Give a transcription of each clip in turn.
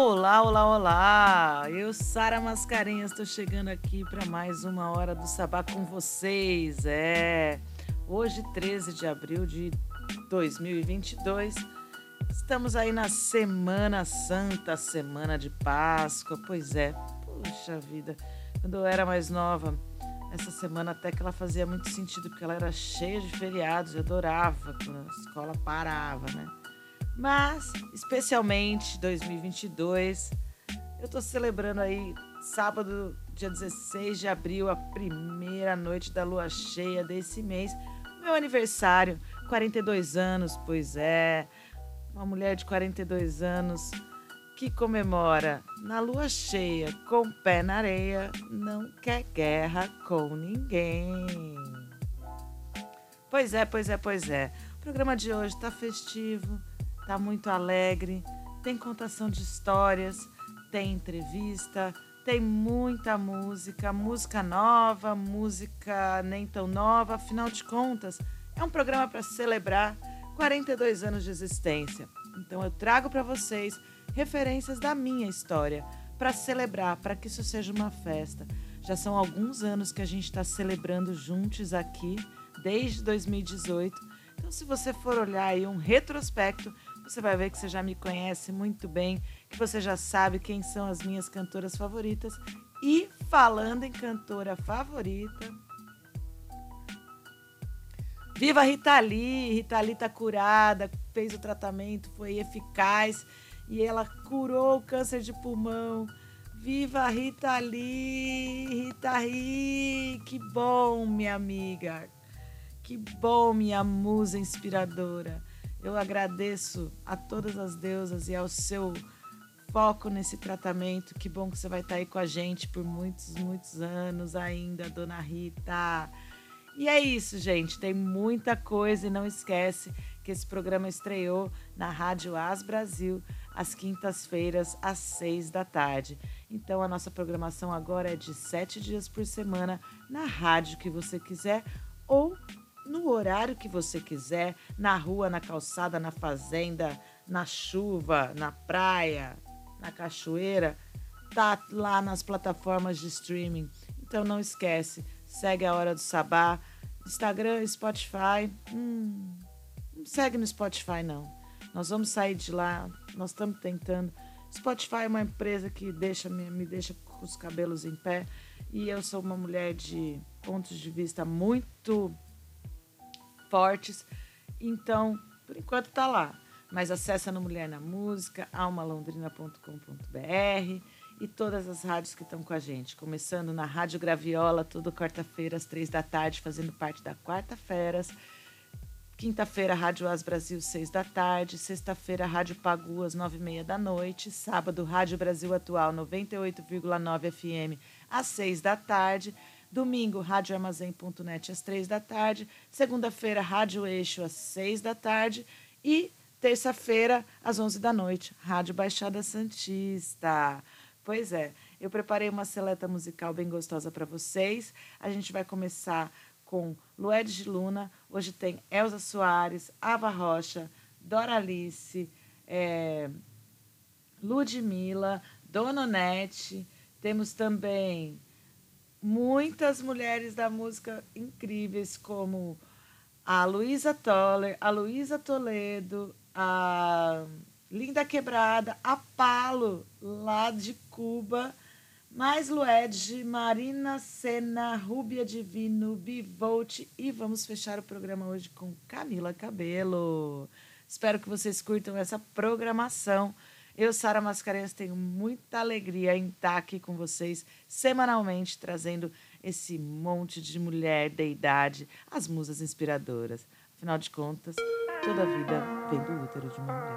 Olá, olá, olá! Eu, Sara Mascarenhas, estou chegando aqui para mais uma Hora do Sabá com vocês. Hoje, 13 de abril de 2022, estamos aí na Semana Santa, Semana de Páscoa. Pois é, puxa vida, quando eu era mais nova, essa semana até que ela fazia muito sentido, porque ela era cheia de feriados, eu adorava quando a escola parava, né? Mas, especialmente 2022, eu estou celebrando aí sábado, dia 16 de abril, a primeira noite da lua cheia desse mês. Meu aniversário, 42 anos, pois é. Uma mulher de 42 anos que comemora na lua cheia com o pé na areia, não quer guerra com ninguém. Pois é, pois é, pois é. O programa de hoje está festivo. Tá muito alegre, tem contação de histórias, tem entrevista, tem muita música, música nova, música nem tão nova, afinal de contas, é um programa para celebrar 42 anos de existência. Então eu trago para vocês referências da minha história, para celebrar, para que isso seja uma festa. Já são alguns anos que a gente está celebrando juntos aqui, desde 2018. Então, se você for olhar aí um retrospecto, você vai ver que você já me conhece muito bem, que você já sabe quem são as minhas cantoras favoritas. E falando em cantora favorita, viva Rita Lee! Rita Lee tá curada, fez o tratamento, foi eficaz e ela curou o câncer de pulmão. Viva Rita Lee! Rita Lee! Que bom, minha amiga! Que bom, minha musa inspiradora! Eu agradeço a todas as deusas e ao seu foco nesse tratamento. Que bom que você vai estar aí com a gente por muitos, muitos anos ainda, Dona Rita. E é isso, gente. Tem muita coisa e não esquece que esse programa estreou na Rádio AS Brasil às quintas-feiras, às 6 da tarde. Então, a nossa programação agora é de 7 dias por semana na rádio que você quiser ou no horário que você quiser, na rua, na calçada, na fazenda, na chuva, na praia, na cachoeira, tá lá nas plataformas de streaming. Então não esquece, segue a Hora do Sabá, Instagram, Spotify. Não segue no Spotify, não. Nós vamos sair de lá, nós estamos tentando. Spotify é uma empresa que me deixa com os cabelos em pé e eu sou uma mulher de pontos de vista muito fortes, então por enquanto tá lá, mas acessa no Mulher na Música, almalondrina.com.br e todas as rádios que estão com a gente, começando na Rádio Graviola, toda quarta-feira às 3 da tarde, fazendo parte da quarta-feiras, quinta-feira Rádio AS Brasil, 6 da tarde, sexta-feira Rádio Pagu, às 9h30 da noite, sábado Rádio Brasil Atual, 98,9 FM, às 6 da tarde, domingo, Rádio Armazém.net, às 3 da tarde. Segunda-feira, Rádio Eixo, às 6 da tarde. E terça-feira, às 11 da noite, Rádio Baixada Santista. Pois é, eu preparei uma seleta musical bem gostosa para vocês. A gente vai começar com Lued de Luna. Hoje tem Elza Soares, Ava Rocha, Doralice, Ludmilla, Dona Onete. Temos também muitas mulheres da música incríveis, como a Luísa Toller, a Luísa Toledo, a Linda Quebrada, a Palo, lá de Cuba, mais Lued, Marina Sena, Rúbia Divino, Bivolt. E vamos fechar o programa hoje com Camila Cabello. Espero que vocês curtam essa programação. Eu, Sara Mascarenhas, tenho muita alegria em estar aqui com vocês semanalmente, trazendo esse monte de mulher, deidade, as musas inspiradoras. Afinal de contas, toda a vida vem do útero de uma mulher.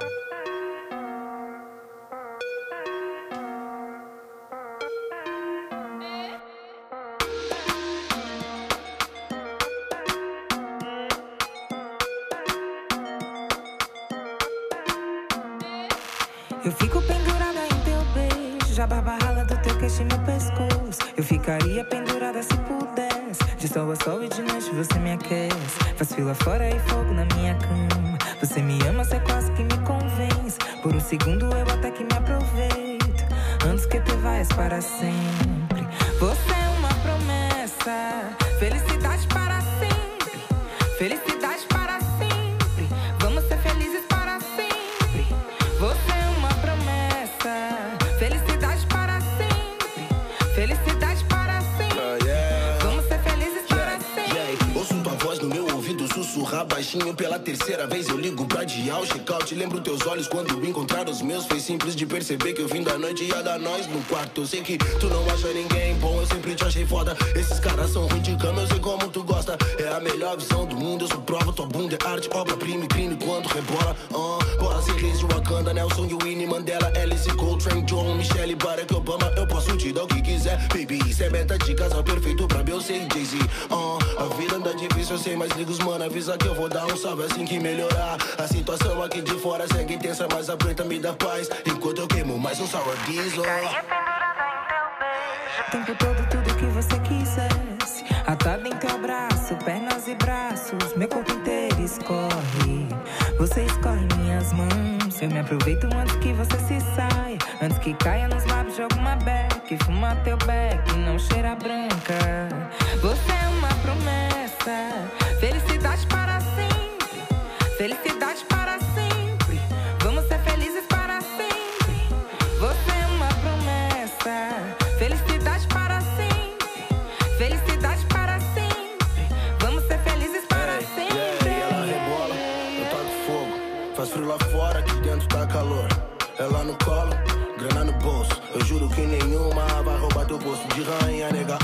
Eu fico pendurada em teu beijo, a barba rala do teu queixo e meu pescoço. Eu ficaria pendurada se pudesse, de sol a sol e de noite você me aquece. Faz fila fora e fogo na minha cama, você me ama, você quase que me convence. Por um segundo eu até que me aproveito. antes que te vais para sempre. Você é uma promessa, felicidade para sempre, felicidade para sempre. Vamos ser felizes para sempre. Você é uma promessa, felicidade para sempre, felicidade para sempre. Vamos ser felizes para sempre. Ouço tua voz no meu ouvido sussurrar baixinho. Pela terceira vez eu ligo pra dial, check-out. Lembro teus olhos quando encontrar os meus. Foi simples de perceber que eu vim da noite e a da nós no quarto. Eu sei que tu não acha ninguém bom, eu sempre te achei foda. Esses caras são ruim de cama, eu sei como tu gosta. É a melhor visão do mundo, eu sou prova. Tua bunda é arte, obra-prima e crime quando rebola. Bora se reis de Wakanda, Nelson e Winnie Mandela, Alice, Coltrane, John, Michelle, Barack Obama. Eu posso te dar o que quiser, baby. Isso é meta de casa, perfeito pra Beyoncé e Jay-Z. A vida anda difícil, eu sei, mas liga os mano, avisa que eu vou dar um salve assim que melhorar. A situação aqui de fora segue intensa, mas a preta me dá paz enquanto eu queimo mais um sour diesel. Caia pendurada em teu beijo, o tempo todo tudo que você quisesse, atada em teu braço, pernas e braços, meu corpo inteiro escorre. Você escorre minhas mãos, eu me aproveito antes que você se saia, antes que caia nos lábios de alguma beck, fuma teu beck, não cheira branca. Você é uma promessa, felicidade para sempre, felicidade para sempre. Vamos ser felizes para sempre. Você é uma promessa, felicidade para sempre, felicidade para sempre. Vamos ser felizes para sempre. Ela rebola, eu toco fogo. Faz frio lá fora, aqui dentro tá calor. Ela no colo, grana no bolso. Eu juro que nenhuma vai roubar teu bolso de rainha, nega.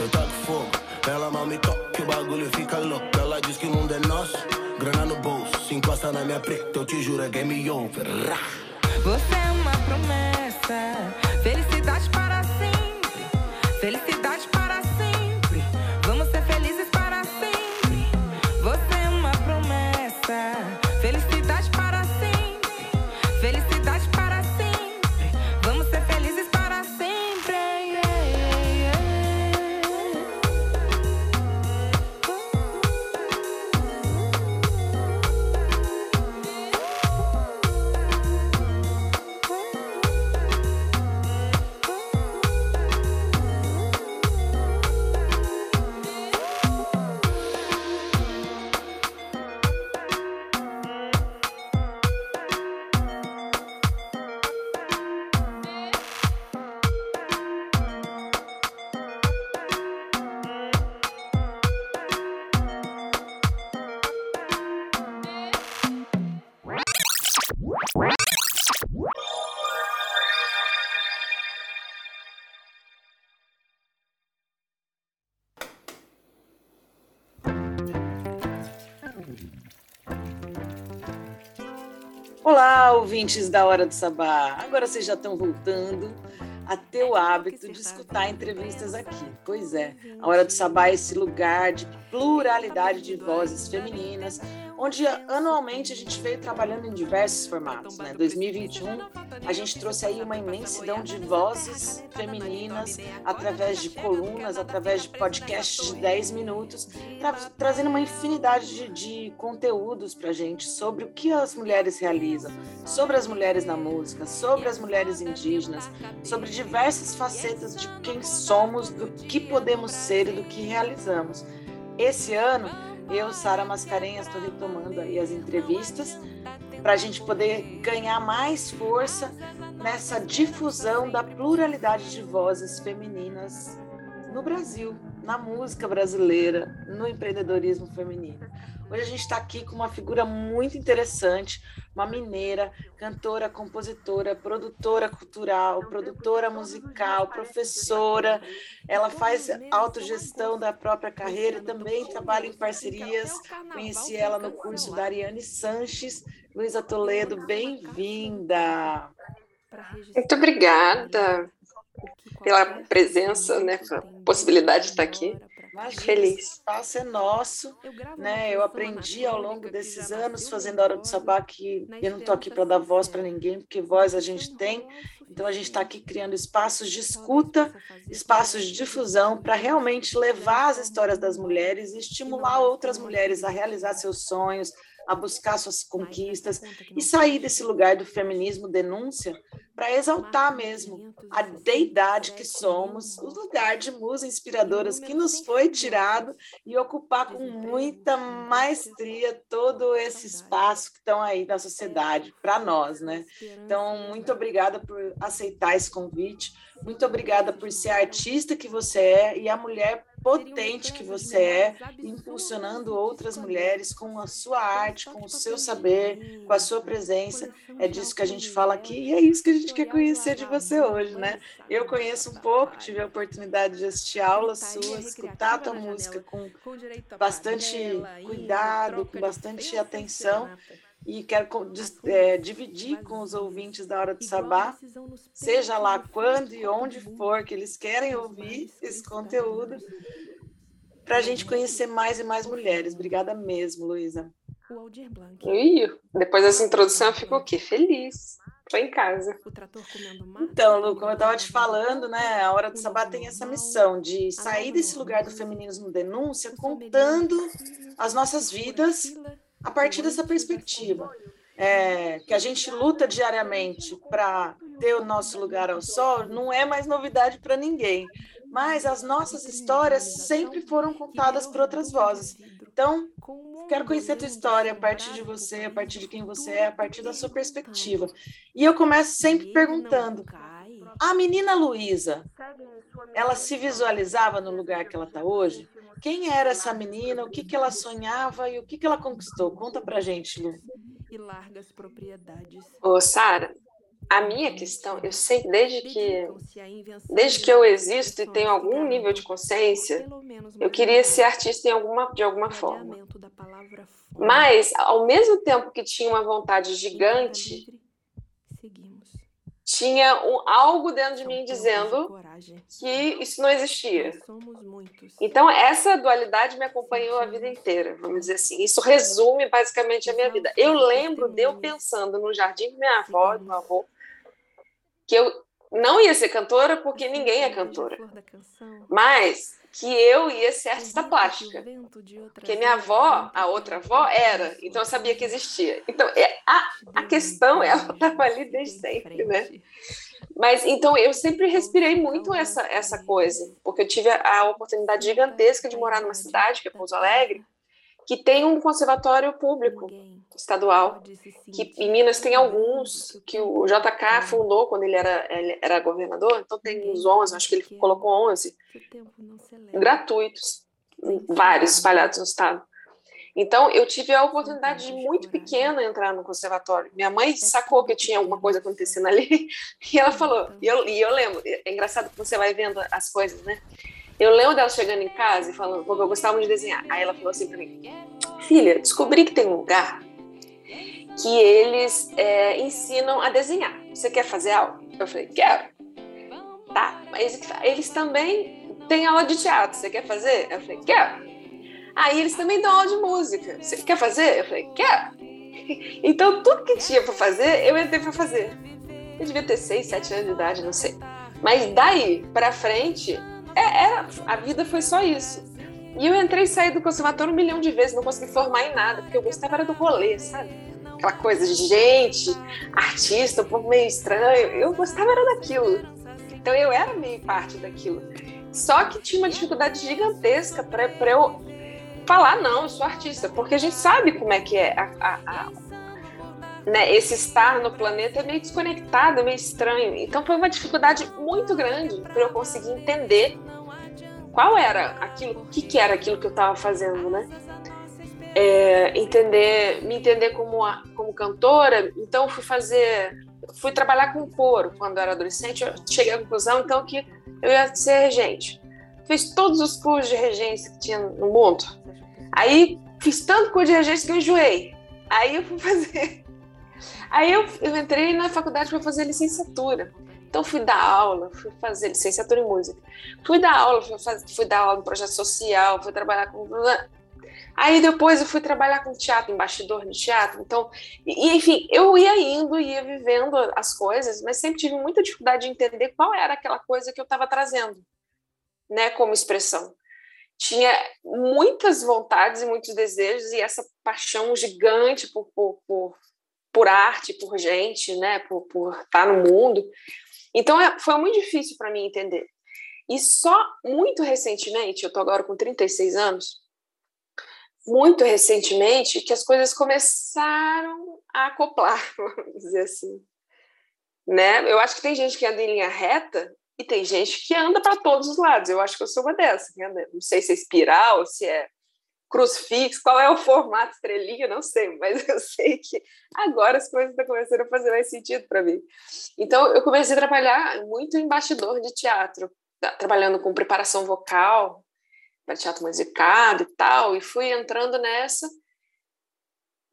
Eu toco fogo. Ela mal me toca, que o bagulho fica louco. Ela diz que o mundo é nosso, grana no bolso. Se encosta na minha preta, eu te juro, é game over. Você é uma promessa, felicidade para sempre, felicidade para sempre. Vamos ser felizes para sempre. Você é uma promessa, felicidade para sempre, felicidade para sempre. Vamos ser felizes para sempre. Olá, ouvintes da Hora do Sabá. Agora vocês já estão voltando a ter o hábito de escutar entrevistas aqui. Pois é, a Hora do Sabá é esse lugar de pluralidade de vozes femininas, onde anualmente a gente veio trabalhando em diversos formatos. Em 2021, a gente trouxe aí uma imensidão de vozes femininas através de colunas, através de podcasts de 10 minutos, trazendo uma infinidade de conteúdos para a gente sobre o que as mulheres realizam, sobre as mulheres na música, sobre as mulheres indígenas, sobre diversas facetas de quem somos, do que podemos ser e do que realizamos. Esse ano, eu, Sara Mascarenhas, estou retomando aí as entrevistas para a gente poder ganhar mais força nessa difusão da pluralidade de vozes femininas no Brasil, na música brasileira, no empreendedorismo feminino. Hoje a gente está aqui com uma figura muito interessante, uma mineira, cantora, compositora, produtora cultural, produtora musical, professora. Ela faz autogestão da própria carreira e também trabalha em parcerias. Conheci ela no curso da Ariane Sanches. Luísa Toledo, bem-vinda! Muito obrigada pela presença, né, pela possibilidade de estar aqui. Imagina, feliz. Esse espaço é nosso, né? Eu aprendi ao longo desses anos fazendo a Hora do Sabá que eu não estou aqui para dar voz para ninguém, porque voz a gente tem. Então a gente está aqui criando espaços de escuta, espaços de difusão para realmente levar as histórias das mulheres e estimular outras mulheres a realizar seus sonhos, a buscar suas conquistas e sair desse lugar do feminismo denúncia para exaltar mesmo a deidade que somos, o lugar de musas inspiradoras que nos foi tirado e ocupar com muita maestria todo esse espaço que estão aí na sociedade, para nós, né? Então, muito obrigada por aceitar esse convite, muito obrigada por ser a artista que você é e a mulher potente que você é, impulsionando outras mulheres com a sua arte, com o seu saber, com a sua presença. É disso que a gente fala aqui e é isso que a gente quer conhecer de você hoje, né? Eu conheço um pouco, tive a oportunidade de assistir aulas suas, escutar a tua música com bastante cuidado, com bastante atenção. E quero dividir com os ouvintes da Hora do Sabá, seja lá quando e onde for que eles querem ouvir esse conteúdo, para a gente conhecer mais e mais mulheres. Obrigada mesmo, Luísa. Depois dessa introdução eu fico o quê? Feliz. Estou em casa. Então, Lu, como eu estava te falando, né, a Hora do Sabá tem essa missão de sair desse lugar do feminismo denúncia contando as nossas vidas a partir dessa perspectiva, que a gente luta diariamente para ter o nosso lugar ao sol, não é mais novidade para ninguém, mas as nossas histórias sempre foram contadas por outras vozes. Então, quero conhecer a tua história a partir de você, a partir de quem você é, a partir da sua perspectiva. E eu começo sempre perguntando, a menina Luísa, ela se visualizava no lugar que ela está hoje? Quem era essa menina, o que que ela sonhava e o que que ela conquistou? Conta pra gente, Lu. Ô, Sara, a minha questão, eu sempre, desde que eu existo e tenho algum nível de consciência, eu queria ser artista de alguma forma. Mas, ao mesmo tempo que tinha uma vontade gigante, tinha algo dentro de mim dizendo que isso não existia. Então, essa dualidade me acompanhou a vida inteira, vamos dizer assim. Isso resume basicamente a minha vida. Eu lembro de eu pensando no jardim de minha avó, do meu avô, que eu não ia ser cantora porque ninguém é cantora, mas que eu ia ser artista plástica, porque minha avó, a outra avó, era, então eu sabia que existia. Então, a questão, ela estava ali desde sempre, né? Mas, então, eu sempre respirei muito essa coisa, porque eu tive a oportunidade gigantesca de morar numa cidade, que é Pouso Alegre, que tem um conservatório público estadual, que em Minas tem alguns, que o JK fundou quando ele era governador, então tem uns 11, acho que ele colocou 11, gratuitos, vários espalhados no estado. Então, eu tive a oportunidade de muito pequena entrar no conservatório. Minha mãe sacou que tinha alguma coisa acontecendo ali, e ela falou, e eu lembro, é engraçado que você vai vendo as coisas, né? Eu lembro dela chegando em casa e falando, porque eu gostava de desenhar. Aí ela falou assim pra mim, filha, descobri que tem um lugar que eles ensinam a desenhar. Você quer fazer aula? Eu falei, quero. Tá, mas eles também têm aula de teatro. Você quer fazer? Eu falei, quero. Aí eles também dão aula de música. Você quer fazer? Eu falei, quero. Então tudo que tinha pra fazer, eu entrei pra fazer. Eu devia ter 6, 7 anos de idade, não sei. Mas daí pra frente... a vida foi só isso. E eu entrei e saí do conservatório 1 milhão de vezes, não consegui formar em nada, porque eu gostava era do rolê, sabe? Aquela coisa de gente, artista, um pouco meio estranho. Eu gostava era daquilo. Então eu era meio parte daquilo. Só que tinha uma dificuldade gigantesca para eu falar, não, eu sou artista, porque a gente sabe como é que é né? Esse estar no planeta é meio desconectado, é meio estranho. Então foi uma dificuldade muito grande para eu conseguir entender qual era aquilo, o que era aquilo que eu estava fazendo, né? Me entender como cantora. Então fui trabalhar com coro quando eu era adolescente. Eu cheguei à conclusão então que eu ia ser regente. Fiz todos os cursos de regência que tinha no mundo. Aí fiz tanto curso de regência que eu enjoei. Aí eu fui fazer... Aí eu entrei na faculdade para fazer licenciatura. Então fui dar aula, fui fazer licenciatura em música. Fui dar aula, fui dar aula no projeto social, fui trabalhar com... Aí depois eu fui trabalhar com teatro, embaixador de teatro. Então, enfim, eu ia indo, ia vivendo as coisas, mas sempre tive muita dificuldade de entender qual era aquela coisa que eu estava trazendo, né, como expressão. Tinha muitas vontades e muitos desejos e essa paixão gigante por por arte, por gente, né, por estar no mundo. Então, foi muito difícil para mim entender. E só muito recentemente, eu estou agora com 36 anos, muito recentemente, que as coisas começaram a acoplar, vamos dizer assim. Né? Eu acho que tem gente que anda em linha reta e tem gente que anda para todos os lados. Eu acho que eu sou uma dessas. Né? Não sei se é espiral, se é crucifixo, qual é o formato, estrelinha, não sei, mas eu sei que agora as coisas estão começando a fazer mais sentido para mim. Então, eu comecei a trabalhar muito em bastidor de teatro, trabalhando com preparação vocal, para teatro musicado e tal, e fui entrando nessa.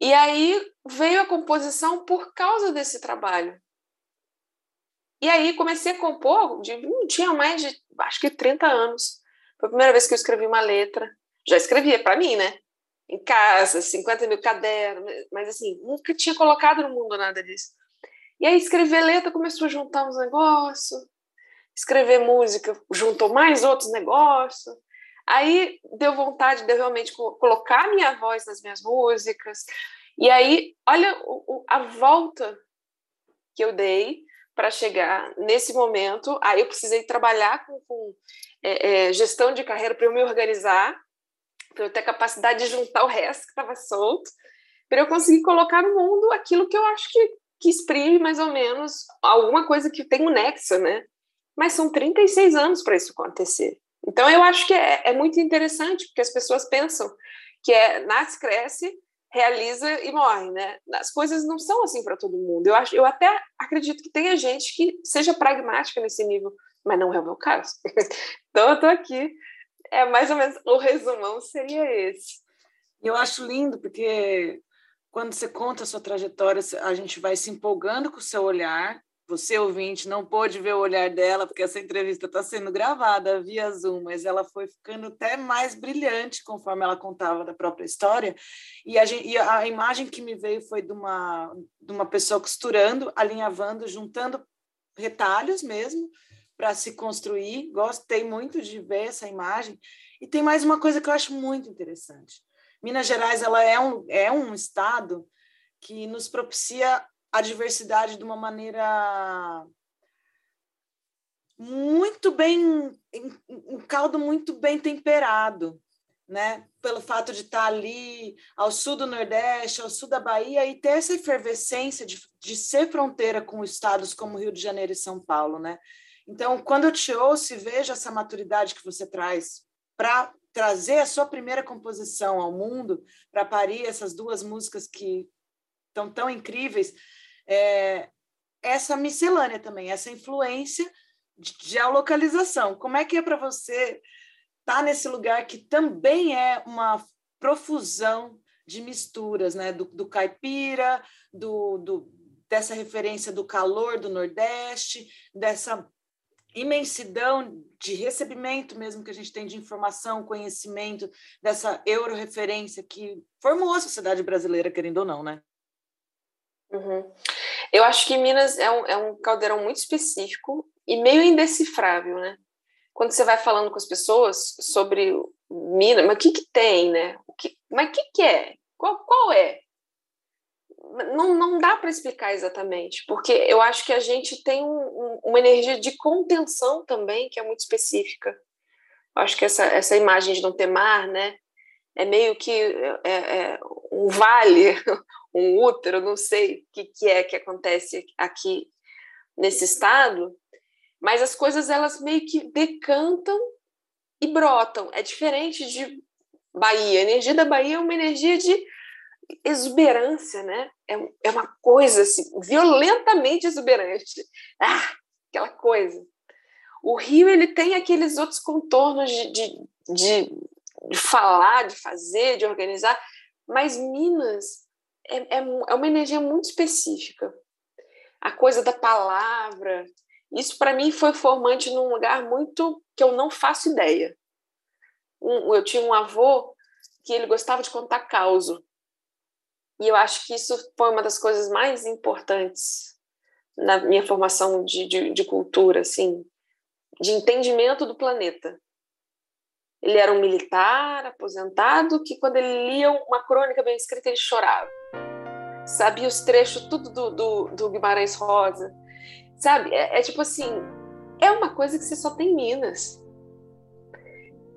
E aí veio a composição por causa desse trabalho. E aí comecei a compor, tinha mais de, acho que 30 anos. Foi a primeira vez que eu escrevi uma letra. Já escrevia para mim, né? Em casa, 50 mil cadernos, mas assim, nunca tinha colocado no mundo nada disso. E aí escrever letra começou a juntar uns negócios, escrever música juntou mais outros negócios. Aí deu vontade de eu realmente colocar a minha voz nas minhas músicas. E aí, olha a volta que eu dei para chegar nesse momento. Aí eu precisei trabalhar com gestão de carreira para eu me organizar, para eu ter a capacidade de juntar o resto que estava solto, para eu conseguir colocar no mundo aquilo que eu acho que exprime mais ou menos alguma coisa que tem um nexo, né? Mas são 36 anos para isso acontecer. Então, eu acho que é muito interessante, porque as pessoas pensam que nasce, cresce, realiza e morre, né? As coisas não são assim para todo mundo. Eu até acredito que tenha gente que seja pragmática nesse nível, mas não é o meu caso. Então, eu estou aqui. É mais ou menos, o resumão seria esse. Eu acho lindo, porque quando você conta a sua trajetória, a gente vai se empolgando com o seu olhar. Você, ouvinte, não pôde ver o olhar dela, porque essa entrevista está sendo gravada via Zoom, mas ela foi ficando até mais brilhante conforme ela contava da própria história. E a imagem que me veio foi de uma pessoa costurando, alinhavando, juntando retalhos mesmo, para se construir. Gostei muito de ver essa imagem. E tem mais uma coisa que eu acho muito interessante. Minas Gerais, ela é um estado que nos propicia a diversidade de uma maneira muito bem, um caldo muito bem temperado, né? Pelo fato de estar ali ao sul do Nordeste, ao sul da Bahia, e ter essa efervescência de ser fronteira com estados como Rio de Janeiro e São Paulo, né? Então, quando eu te ouço e vejo essa maturidade que você traz para trazer a sua primeira composição ao mundo, para parir essas duas músicas que estão tão incríveis, essa miscelânea também, essa influência de geolocalização. Como é que é para você estar nesse lugar que também é uma profusão de misturas, né? Do caipira, dessa referência do calor do Nordeste, dessa imensidão de recebimento mesmo que a gente tem de informação, conhecimento, dessa euro-referência que formou a sociedade brasileira, querendo ou não, né? Uhum. Eu acho que Minas é um caldeirão muito específico e meio indecifrável, né? Quando você vai falando com as pessoas sobre Minas, mas o que tem, né? Mas o que é? Qual é? Não dá para explicar exatamente, porque eu acho que a gente tem uma energia de contenção também, que é muito específica. Eu acho que essa imagem de não ter mar, né? É meio que um vale, um útero, não sei o que é que acontece aqui nesse estado, mas as coisas elas meio que decantam e brotam. É diferente de Bahia. A energia da Bahia é uma energia de exuberância, né? É uma coisa assim, violentamente exuberante. Ah, aquela coisa. O Rio ele tem aqueles outros contornos de falar, de fazer, de organizar, mas Minas é uma energia muito específica. A coisa da palavra, isso para mim foi formante num lugar muito que eu não faço ideia. Eu tinha um avô que ele gostava de contar causo, e eu acho que isso foi uma das coisas mais importantes na minha formação de cultura, assim, de entendimento do planeta. Ele era um militar aposentado que, quando ele lia uma crônica bem escrita, ele chorava. sabia os trechos tudo do Guimarães Rosa, sabe? É tipo assim, é uma coisa que você só tem em Minas.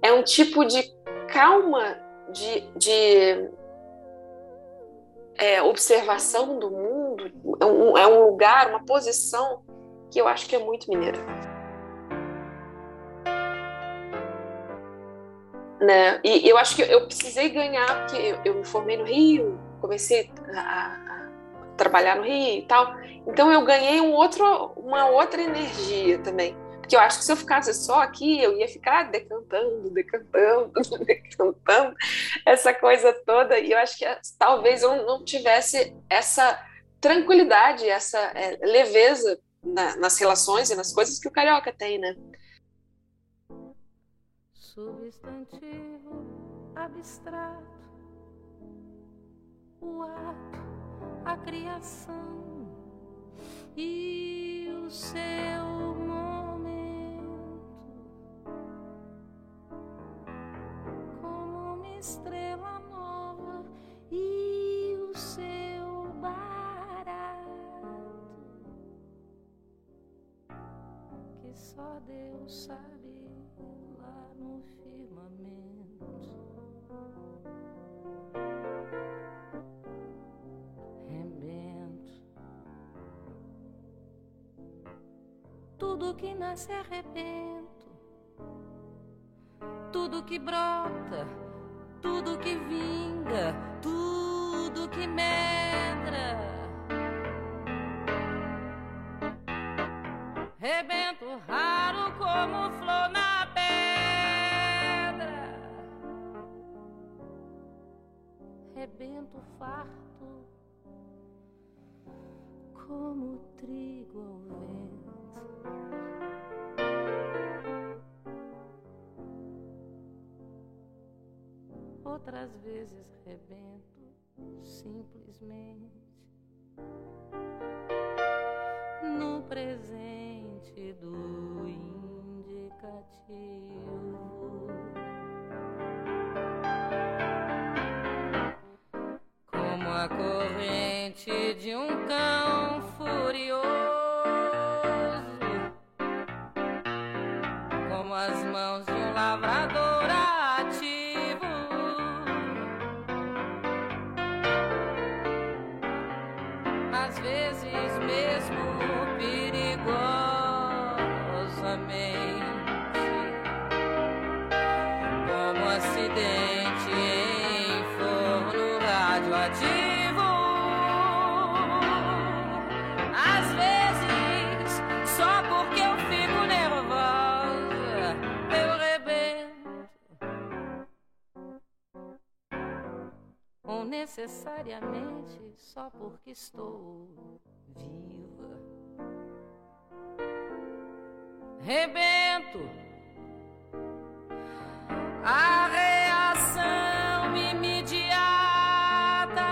É um tipo de calma de observação do mundo, é um lugar, uma posição que eu acho que é muito mineira. Né? E eu acho que eu precisei ganhar, porque eu me formei no Rio, comecei a trabalhar no Rio e tal, então eu ganhei uma outra energia também, porque eu acho que se eu ficasse só aqui, eu ia ficar decantando essa coisa toda, e eu acho que talvez eu não tivesse essa tranquilidade, essa leveza nas relações e nas coisas que o carioca tem, né? Substantivo abstrato, o ato, a criação e o seu momento, como uma estrela nova e o seu barato, que só Deus sabe. Tudo que nasce é rebento, tudo que brota, tudo que vinga, tudo que medra. Rebento raro como flor na pedra, rebento farto como trigo ao vento. Outras vezes rebento simplesmente no presente do indicativo, como a corrente de um cão furioso, como as mãos de um lavrador ativo. Às vezes mesmo perigosamente, como acidente em forno radioativo. Às vezes só porque eu fico nervosa eu rebento, ou necessariamente só porque estou viva. Rebento a reação imediata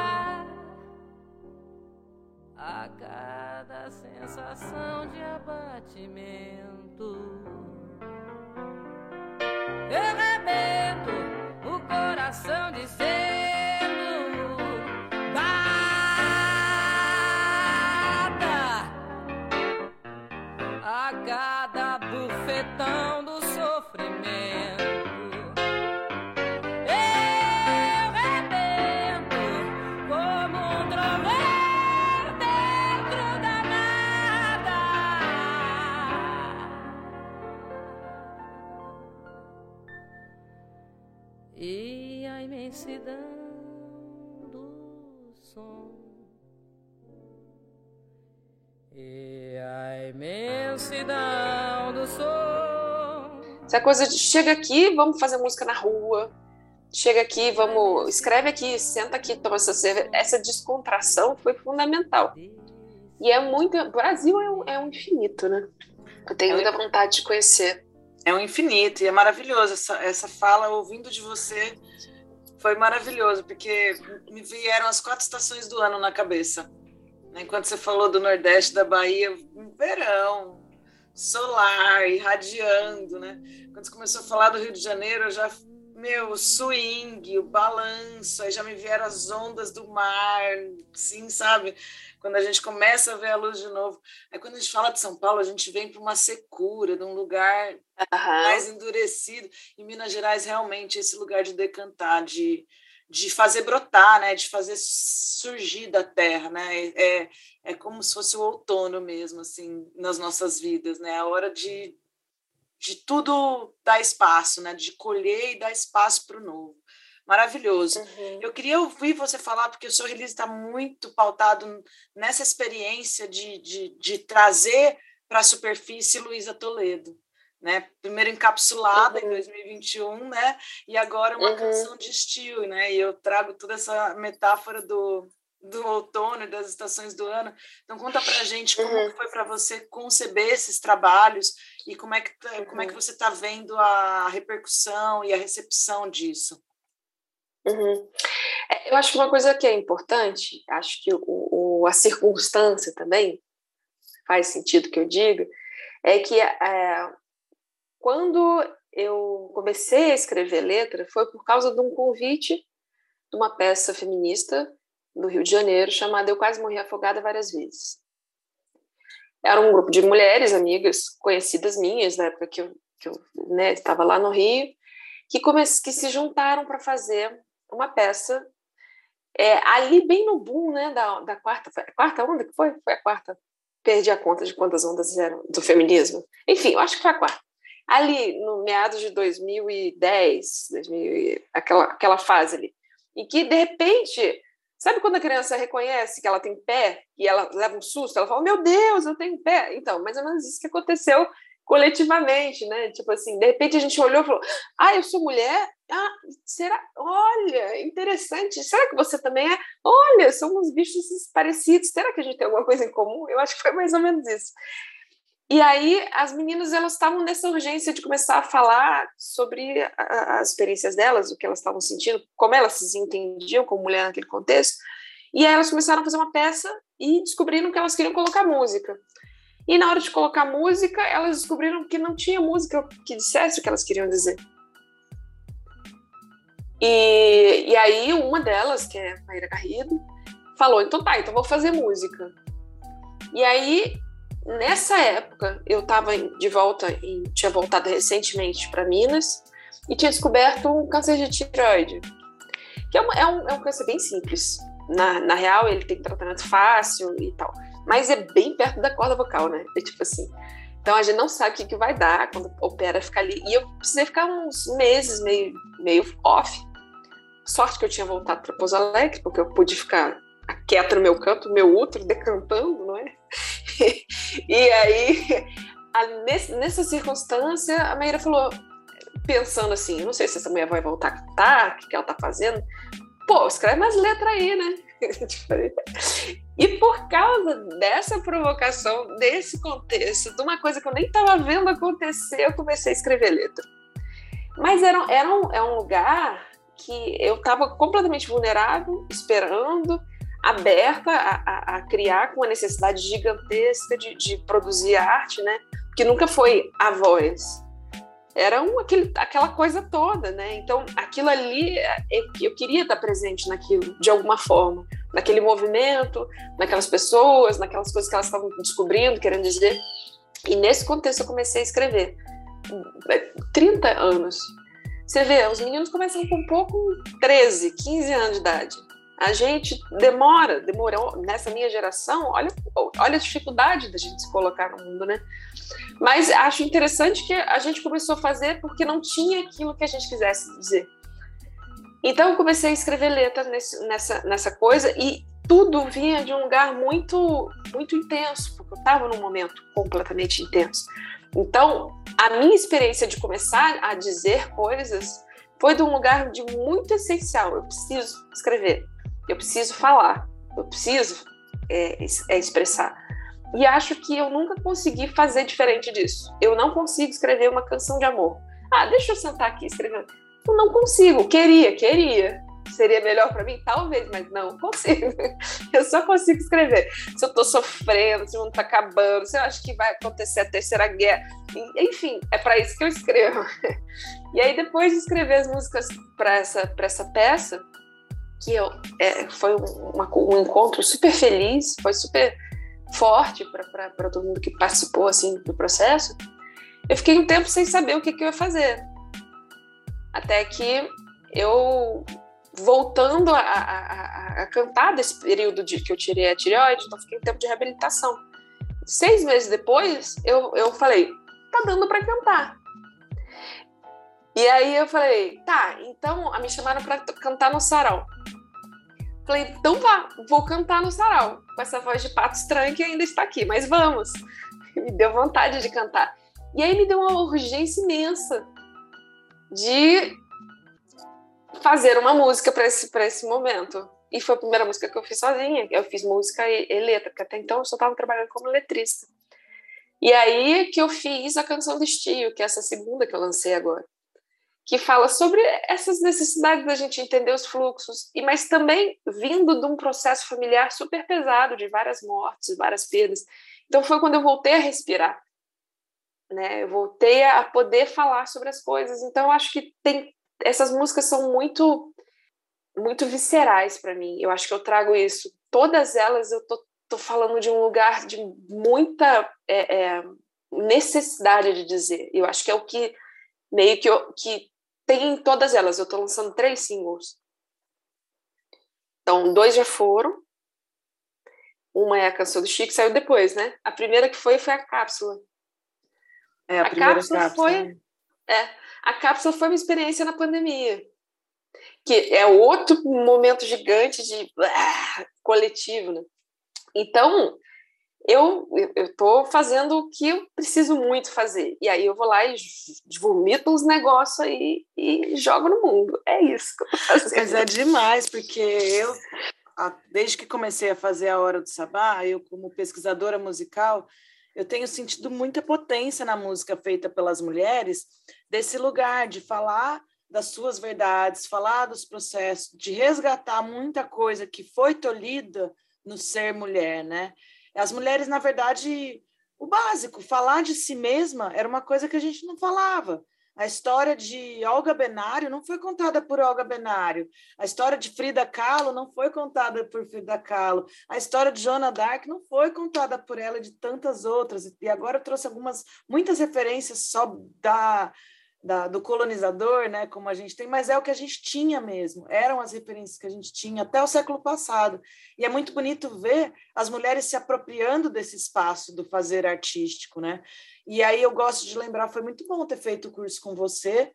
a cada sensação de abatimento. Eu rebento o coração de ser. Essa coisa de chega aqui, vamos fazer música na rua, chega aqui, vamos, escreve aqui, senta aqui, toma essa cerveja. Essa descontração foi fundamental. E é muito. O Brasil é um infinito, né? Eu tenho muita vontade de conhecer. É um infinito, e é maravilhoso. Essa fala, ouvindo de você, foi maravilhoso, porque me vieram as 4 estações do ano na cabeça. Enquanto você falou do Nordeste, da Bahia, verão, solar, irradiando, né? Quando você começou a falar do Rio de Janeiro, eu já meu, swing, o balanço, aí já me vieram as ondas do mar, sim, sabe? Quando a gente começa a ver a luz de novo. Aí quando a gente fala de São Paulo, a gente vem para uma secura, de um lugar mais endurecido. E Minas Gerais, realmente, esse lugar de decantar, de fazer brotar, né? De fazer surgir da terra, né? É como se fosse o outono mesmo, assim, nas nossas vidas, né? A hora de tudo dar espaço, né? De colher e dar espaço para o novo. Maravilhoso. Uhum. Eu queria ouvir você falar, porque o seu release está muito pautado nessa experiência de trazer para a superfície Luísa Toledo, né? Primeiro encapsulada em 2021, né? E agora uma canção de estilo, né? E eu trago toda essa metáfora do outono e das estações do ano. Então, conta pra gente como foi para você conceber esses trabalhos e como é que você está vendo a repercussão e a recepção disso. Uhum. Eu acho que uma coisa que é importante, acho que a circunstância também faz sentido que eu diga, é que quando eu comecei a escrever letra foi por causa de um convite de uma peça feminista do Rio de Janeiro chamada Eu Quase Morri Afogada Várias Vezes. Era um grupo de mulheres, amigas, conhecidas minhas, na época que eu né, estava lá no Rio, que se juntaram para fazer uma peça ali bem no boom, né, da quarta onda, que foi a quarta, perdi a conta de quantas ondas eram do feminismo, enfim, eu acho que foi a quarta, ali no meados de 2010, aquela fase ali, em que de repente, sabe quando a criança reconhece que ela tem pé e ela leva um susto, ela fala, meu Deus, eu tenho pé, então, mais ou menos isso que aconteceu coletivamente, né, tipo assim, de repente a gente olhou e falou, ah, eu sou mulher, ah, será, olha, interessante, será que você também é? Olha, somos bichos parecidos, será que a gente tem alguma coisa em comum? Eu acho que foi mais ou menos isso. E aí as meninas, elas estavam nessa urgência de começar a falar sobre as experiências delas, o que elas estavam sentindo, como elas se entendiam como mulher naquele contexto, e aí elas começaram a fazer uma peça e descobriram que elas queriam colocar música. E na hora de colocar música, elas descobriram que não tinha música que dissesse o que elas queriam dizer. E aí uma delas, que é a Maíra Garrido, falou, então vou fazer música. E aí, nessa época, eu estava de volta, tinha voltado recentemente para Minas, e tinha descoberto um câncer de tireoide, que é um câncer bem simples. Na real, ele tem tratamento fácil e tal. Mas é bem perto da corda vocal, né? É tipo assim. Então a gente não sabe o que vai dar quando opera ficar ali. E eu precisei ficar uns meses meio off. Sorte que eu tinha voltado para Pouso Alegre, porque eu pude ficar quieta no meu canto, meu útero decantando, não é? E aí, nessa circunstância, a Maíra falou, pensando assim: não sei se essa mulher vai voltar a cantar, o que ela tá fazendo. Pô, escreve mais letra aí, né? E por causa dessa provocação, desse contexto, de uma coisa que eu nem estava vendo acontecer, eu comecei a escrever letra. Mas era um lugar que eu estava completamente vulnerável, esperando, aberta a criar, com uma necessidade gigantesca de produzir arte, né? Que nunca foi a voz. Era aquela coisa toda, né? Então, aquilo ali, eu queria estar presente naquilo, de alguma forma, naquele movimento, naquelas pessoas, naquelas coisas que elas estavam descobrindo, querendo dizer. E nesse contexto eu comecei a escrever. 30 anos. Você vê, os meninos começam com um pouco, 13, 15 anos de idade. A gente demorou, nessa minha geração, olha a dificuldade da gente se colocar no mundo, né? Mas acho interessante que a gente começou a fazer porque não tinha aquilo que a gente quisesse dizer. Então eu comecei a escrever letra nessa coisa e tudo vinha de um lugar muito, muito intenso, porque eu estava num momento completamente intenso. Então a minha experiência de começar a dizer coisas foi de um lugar de muito essencial. Eu preciso escrever. Eu preciso falar, eu preciso expressar. E acho que eu nunca consegui fazer diferente disso. Eu não consigo escrever uma canção de amor. Ah, deixa eu sentar aqui e escrever. Eu não consigo, queria, seria melhor para mim? Talvez, mas não consigo. Eu só consigo escrever. Se eu estou sofrendo, se o mundo está acabando, se eu acho que vai acontecer a terceira guerra. Enfim, é para isso que eu escrevo. E aí, depois de escrever as músicas para essa peça, que foi um encontro super feliz, foi super forte para todo mundo que participou assim, do processo, eu fiquei um tempo sem saber o que eu ia fazer. Até que eu, voltando a cantar desse período que eu tirei a tireoide, então fiquei um tempo de reabilitação. 6 meses depois, eu falei, tá dando para cantar. E aí eu falei, tá, então me chamaram para cantar no sarau. Falei, então vá, vou cantar no sarau, com essa voz de pato estranho que ainda está aqui, mas vamos. Me deu vontade de cantar. E aí me deu uma urgência imensa de fazer uma música para esse momento. E foi a primeira música que eu fiz sozinha. Eu fiz música e letra, porque até então eu só estava trabalhando como letrista. E aí que eu fiz a Canção do Estio, que é essa segunda que eu lancei agora, que fala sobre essas necessidades da gente entender os fluxos, mas também vindo de um processo familiar super pesado, de várias mortes, várias perdas. Então foi quando eu voltei a respirar, né? Eu voltei a poder falar sobre as coisas. Então eu acho que essas músicas são muito, muito viscerais para mim. Eu acho que eu trago isso. Todas elas eu tô falando de um lugar de muita necessidade de dizer. Eu acho que é o que meio que tem em todas elas. Eu estou lançando 3 singles. Então, 2 já foram. Uma é a Canção do Chico, saiu depois, né? A primeira que foi a Cápsula. É, a primeira Cápsula foi... a Cápsula foi uma experiência na pandemia, que é outro momento gigante de coletivo, né? Então, eu estou fazendo o que eu preciso muito fazer. E aí eu vou lá e vomito uns negócios aí e jogo no mundo. É isso que eu tô fazendo. Mas é demais, porque eu, desde que comecei a fazer A Hora do Sabá, eu, como pesquisadora musical, eu tenho sentido muita potência na música feita pelas mulheres, desse lugar de falar das suas verdades, falar dos processos, de resgatar muita coisa que foi tolhida no ser mulher, né? As mulheres, na verdade, o básico, falar de si mesma era uma coisa que a gente não falava. A história de Olga Benário não foi contada por Olga Benário. A história de Frida Kahlo não foi contada por Frida Kahlo. A história de Joana d'Arc não foi contada por ela e de tantas outras. E agora eu trouxe muitas referências só do colonizador, né, como a gente tem, mas é o que a gente tinha mesmo, eram as referências que a gente tinha até o século passado. E é muito bonito ver as mulheres se apropriando desse espaço do fazer artístico, né? E aí eu gosto de lembrar, foi muito bom ter feito o curso com você,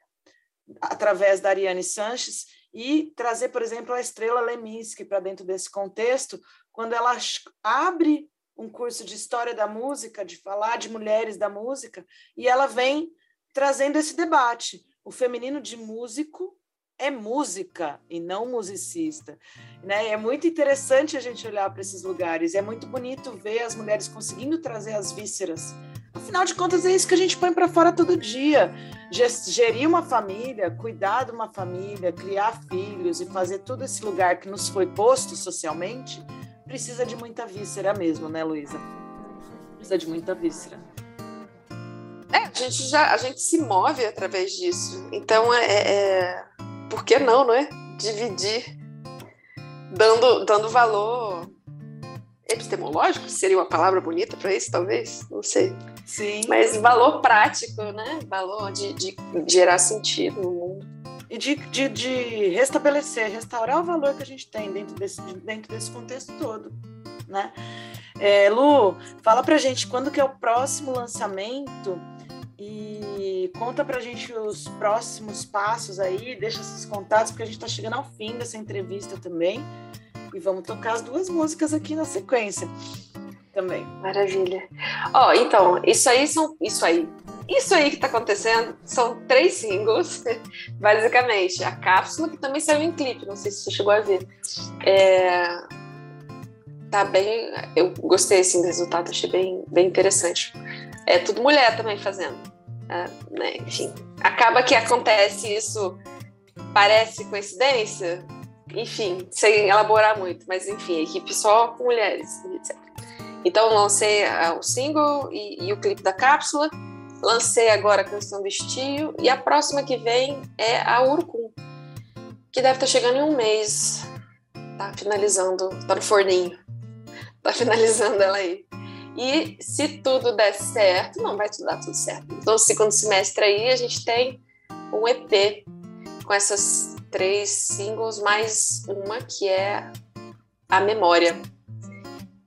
através da Ariane Sanches, e trazer, por exemplo, a Estrela Leminski para dentro desse contexto, quando ela abre um curso de história da música, de falar de mulheres da música, e ela vem trazendo esse debate. O feminino de músico é música e não musicista, né? É muito interessante a gente olhar para esses lugares, é muito bonito ver as mulheres conseguindo trazer as vísceras. Afinal de contas, é isso que a gente põe para fora todo dia. Gerir uma família, cuidar de uma família, criar filhos e fazer todo esse lugar que nos foi posto socialmente, precisa de muita víscera mesmo, né, Luísa? Precisa de muita víscera. A gente se move através disso. Então, por que não, não é? Dividir, dando valor epistemológico, seria uma palavra bonita para isso, talvez? Não sei. Sim. Mas valor prático, né? Valor de gerar sentido no mundo. E de restabelecer, restaurar o valor que a gente tem dentro desse contexto todo, né? Lu, fala pra gente quando que é o próximo lançamento e conta pra gente os próximos passos aí, deixa esses contatos, porque a gente tá chegando ao fim dessa entrevista também e vamos tocar as 2 músicas aqui na sequência também. Maravilha. Então, isso aí que tá acontecendo são 3 singles, basicamente. A Cápsula, que também saiu em clipe, não sei se você chegou a ver. Tá bem, eu gostei assim do resultado, achei bem, bem interessante. É tudo mulher também fazendo, né? Enfim, acaba que acontece isso, parece coincidência, enfim, sem elaborar muito, mas enfim, equipe só com mulheres, etc. Então lancei o single e o clipe da Cápsula, lancei agora a Canção do Estio, e a próxima que vem é a Urucum, que deve estar chegando em um mês, tá finalizando, tá no forninho, tá finalizando ela aí. E se tudo der certo, não vai dar tudo certo, então segundo semestre aí a gente tem um EP com essas 3 singles, mais uma que é a Memória,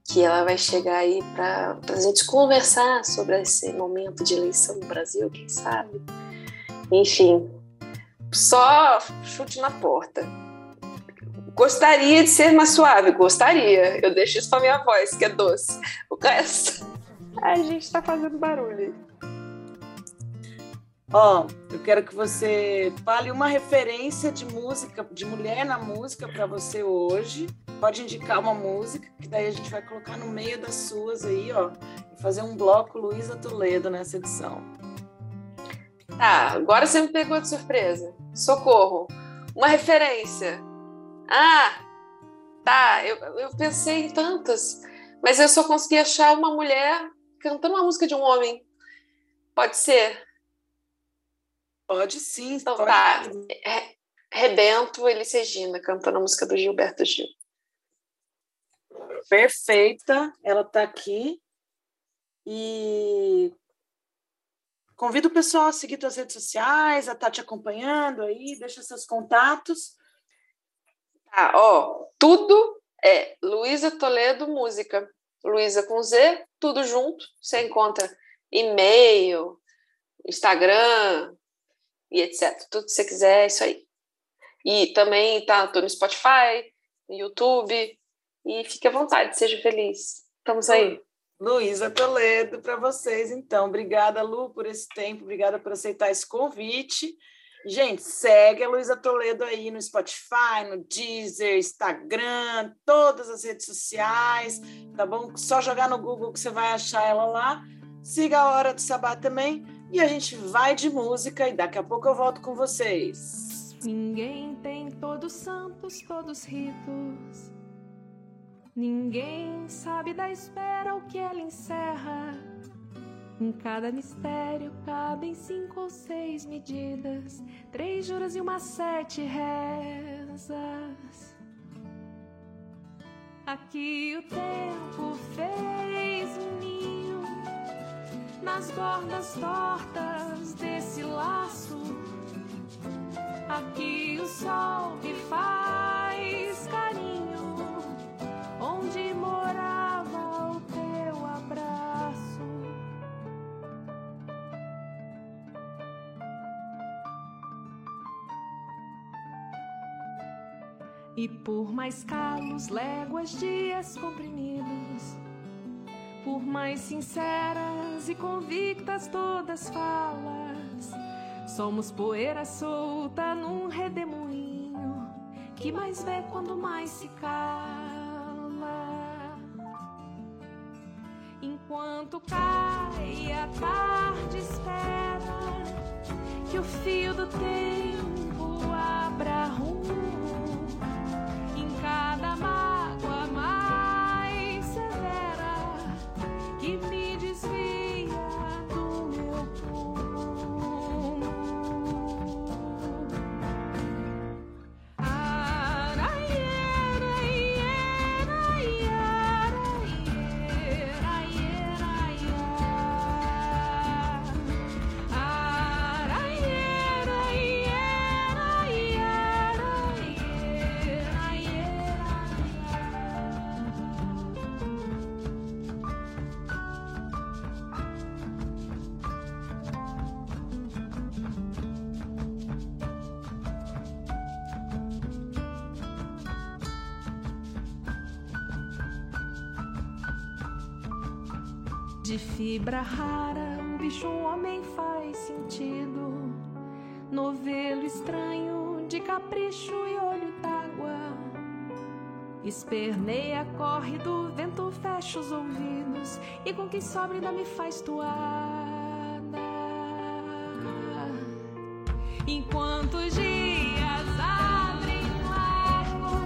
que ela vai chegar aí para a gente conversar sobre esse momento de eleição no Brasil, quem sabe? Enfim, só chute na porta. Gostaria de ser mais suave, gostaria. Eu deixo isso para minha voz, que é doce. O resto, a gente está fazendo barulho. Ó, eu quero que você fale uma referência de música, de mulher na música para você hoje. Pode indicar uma música, que daí a gente vai colocar no meio das suas aí, ó. E fazer um bloco Luísa Toledo nessa edição. Tá, agora você me pegou de surpresa. Socorro. Uma referência. Ah, tá. Eu pensei em tantas, mas eu só consegui achar uma mulher cantando uma música de um homem. Pode ser? Pode sim. Então pode. Tá. Rebento, Elis Regina, cantando a música do Gilberto Gil. Perfeita, ela está aqui. E convido o pessoal a seguir suas redes sociais, a estar te acompanhando aí, deixa seus contatos. Tá, ó, tudo é Luísa Toledo Música. Luísa com Z, tudo junto. Você encontra e-mail, Instagram e etc. Tudo que você quiser, é isso aí. E também tô no Spotify, no YouTube. E fique à vontade, seja feliz. Estamos aí. Luísa Toledo, para vocês, então. Obrigada, Lu, por esse tempo. Obrigada por aceitar esse convite. Gente, segue a Luísa Toledo aí no Spotify, no Deezer, Instagram, todas as redes sociais, tá bom? Só jogar no Google que você vai achar ela lá. Siga a Hora do Sabá também. E a gente vai de música e daqui a pouco eu volto com vocês. Ninguém tem todos santos, todos ritos. Ninguém sabe da espera o que ela encerra. Em cada mistério cabem 5 ou 6 medidas, 3 juras e uma 7 rezas. Aqui o tempo fez um ninho nas bordas tortas desse laço. Aqui o sol me faz carinho, onde morava o teu abraço. E por mais calos, léguas, dias comprimidos, por mais sinceras e convictas todas falas, somos poeira solta num redemoinho que mais vê quando mais se cala. Enquanto cai a tarde, espera que o fio do tempo abra rumo. Em cada mágoa mais severa que me desvia do meu rumo. De fibra rara, um bicho, um homem faz sentido. Novelo estranho, de capricho e olho d'água. Esperneia, corre do vento, fecha os ouvidos. E com quem sobra ainda me faz toada. Enquanto os dias abrem um largo.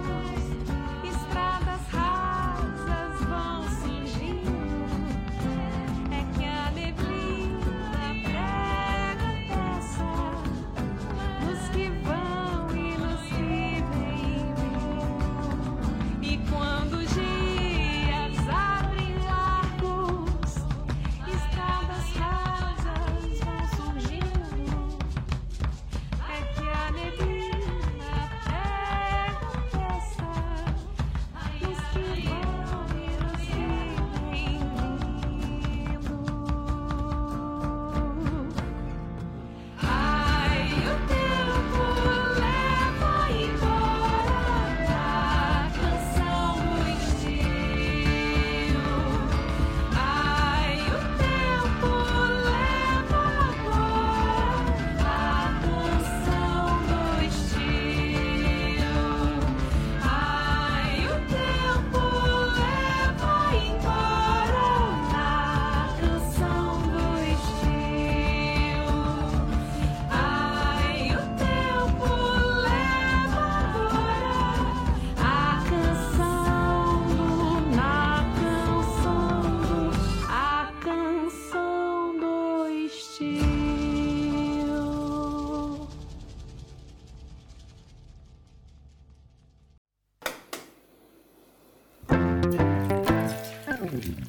Divino.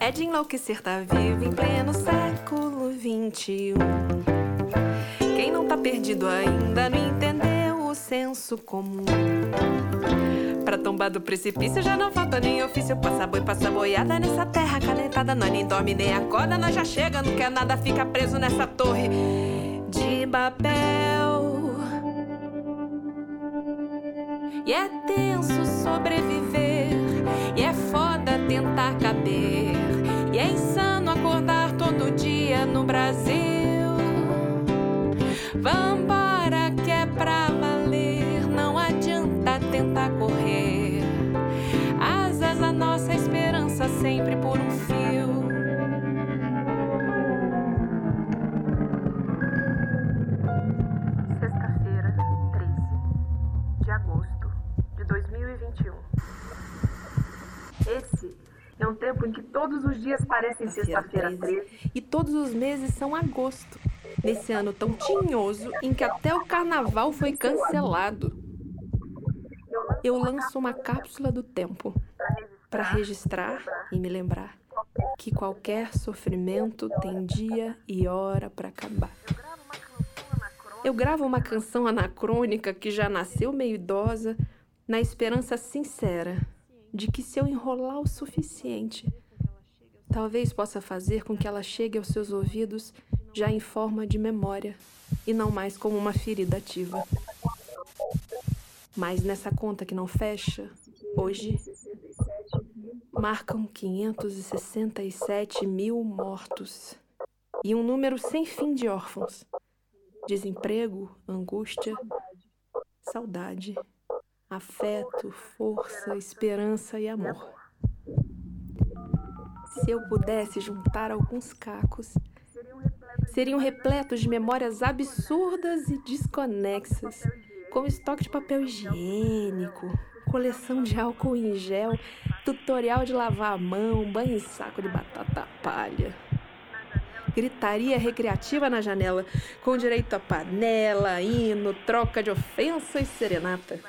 É de enlouquecer, tá vivo em pleno século XXI. Quem não tá perdido ainda não entendeu o senso comum. Pra tombar do precipício já não falta nem ofício. Passa boi, passa boiada nessa terra calentada. Nós nem dorme nem acorda, nós já chega, não quer nada, fica preso nessa torre de Babel. E é tenso sobreviver, e é foda tentar caber, e é insano acordar todo dia no Brasil. Vambora que é pra valer, não adianta tentar correr. Asas a nossa esperança sempre por um fio. Sexta-feira, 13 de agosto de 2021. Esse é um tempo em que todos os dias parecem sexta-feira 13 e todos os meses são agosto. Nesse ano tão tinhoso em que até o carnaval foi cancelado. Eu lanço uma cápsula do tempo para registrar e me lembrar que qualquer sofrimento tem dia e hora para acabar. Eu gravo uma canção anacrônica que já nasceu meio idosa, na esperança sincera de que se eu enrolar o suficiente, talvez possa fazer com que ela chegue aos seus ouvidos já em forma de memória e não mais como uma ferida ativa. Mas nessa conta que não fecha, hoje, marcam 567 mil mortos e um número sem fim de órfãos. Desemprego, angústia, saudade, afeto, força, esperança e amor. Se eu pudesse juntar alguns cacos, seriam repletos de memórias absurdas e desconexas, como estoque de papel higiênico, coleção de álcool em gel, tutorial de lavar a mão, banho em saco de batata palha. Gritaria recreativa na janela, com direito a panela, hino, troca de ofensa e serenata.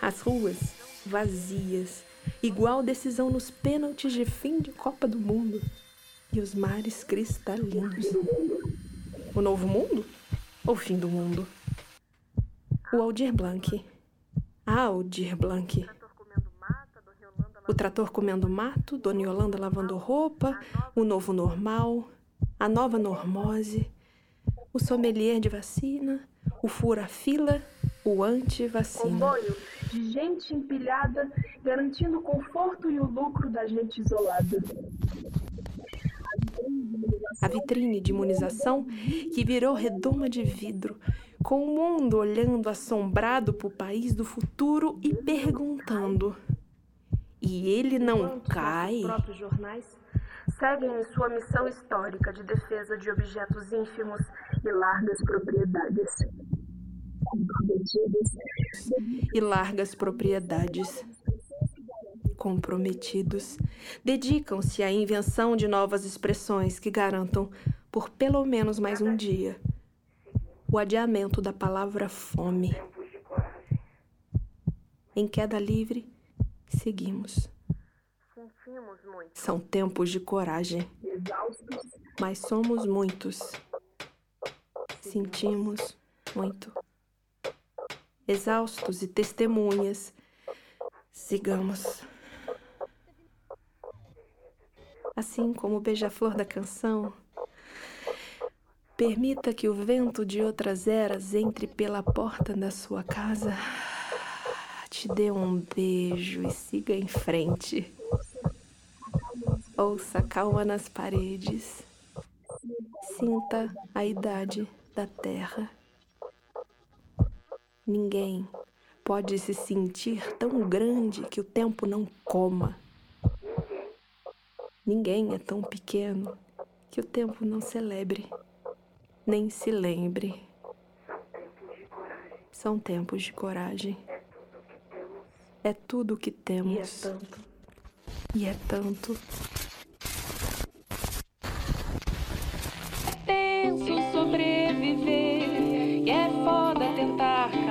As ruas vazias, igual decisão nos pênaltis de fim de Copa do Mundo. E os mares cristalinos. O novo mundo? Ou o fim do mundo? O Aldir Blanc. Aldir Blanc. O trator comendo mato, Dona Yolanda lavando roupa, o novo normal, a nova normose, o sommelier de vacina, o fura-fila, o anti-vacina. Comboio de gente empilhada, garantindo o conforto e o lucro da gente isolada. A vitrine de imunização que virou redoma de vidro, com o mundo olhando assombrado para o país do futuro e perguntando: e ele não cai? Os próprios jornais seguem em sua missão histórica de defesa de objetos ínfimos e largas propriedades. Comprometidos, dedicam-se à invenção de novas expressões que garantam, por pelo menos mais um dia, o adiamento da palavra fome. Em queda livre, seguimos. São tempos de coragem, mas somos muitos. Sentimos muito. Exaustos e testemunhas, sigamos. Assim como o beija-flor da canção, permita que o vento de outras eras entre pela porta da sua casa, te dê um beijo e siga em frente. Ouça a calma nas paredes, sinta a idade da terra. Ninguém pode se sentir tão grande que o tempo não coma. Ninguém é tão pequeno que o tempo não celebre, nem se lembre. São tempos de coragem. É tudo o que temos. E é tanto. É tenso sobreviver, e é foda tentar.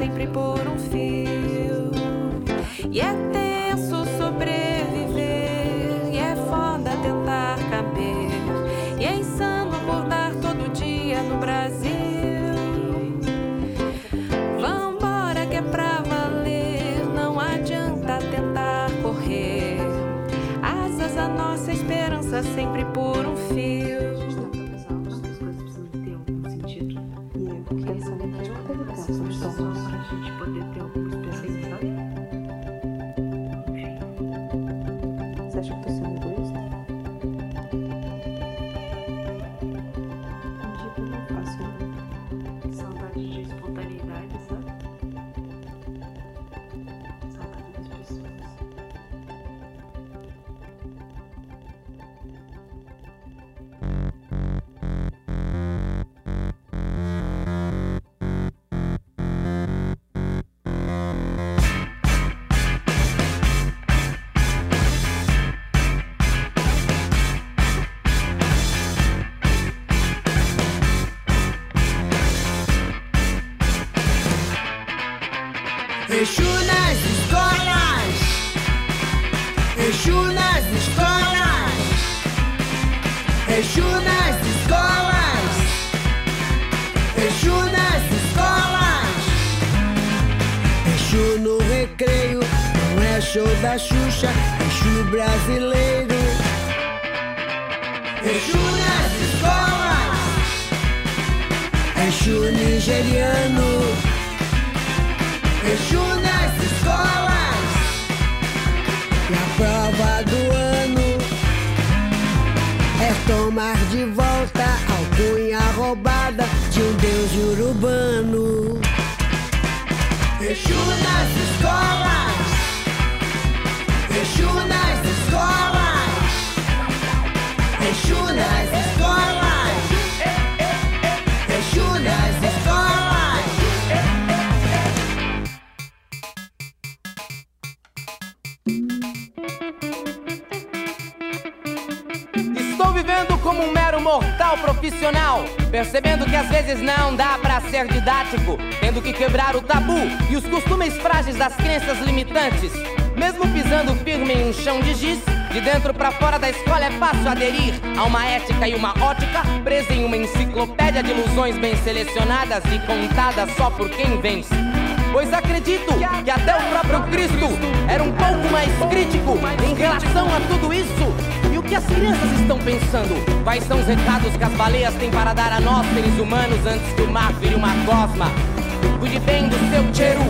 sempre por um fio. E é tenso sobreviver, e é foda tentar caber, e é insano acordar todo dia no Brasil. Vambora que é pra valer, não adianta tentar correr. Asas a nossa esperança sempre por um fio. Percebendo que às vezes não dá pra ser didático, tendo que quebrar o tabu e os costumes frágeis das crenças limitantes. Mesmo pisando firme em um chão de giz, de dentro pra fora da escola é fácil aderir a uma ética e uma ótica presa em uma enciclopédia de ilusões bem selecionadas e contadas só por quem vence. Pois acredito que até o próprio Cristo era um pouco mais crítico em relação a tudo isso. O que as crianças estão pensando? Quais são os recados que as baleias têm para dar a nós, seres humanos, antes que o mar vire uma gosma? Cuide bem do seu tcheru.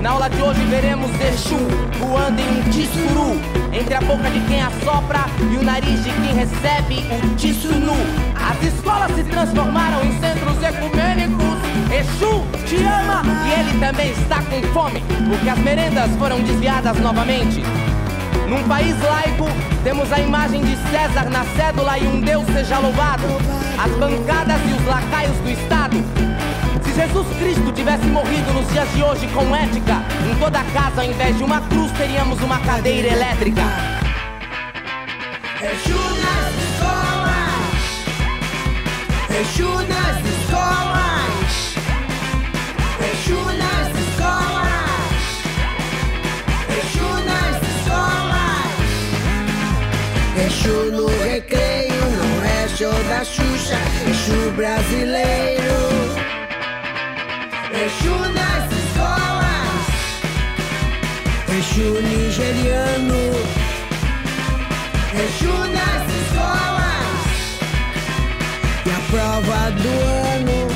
Na aula de hoje veremos Exu voando em um tissuru, entre a boca de quem assopra e o nariz de quem recebe o tissunu. As escolas se transformaram em centros ecumênicos. Exu te ama e ele também está com fome, porque as merendas foram desviadas novamente. Num país laico, temos a imagem de César na cédula e um Deus seja louvado. As bancadas e os lacaios do Estado. Se Jesus Cristo tivesse morrido nos dias de hoje com ética, em toda casa, ao invés de uma cruz, teríamos uma cadeira elétrica. Exu nas escolas. Exu nas escolas. Exu nas escolas. Exu nas escolas. Exu no recreio, não é show da Xuxa, Exu brasileiro. Exu nas escolas, Exu nigeriano. Exu nas escolas, e a prova do ano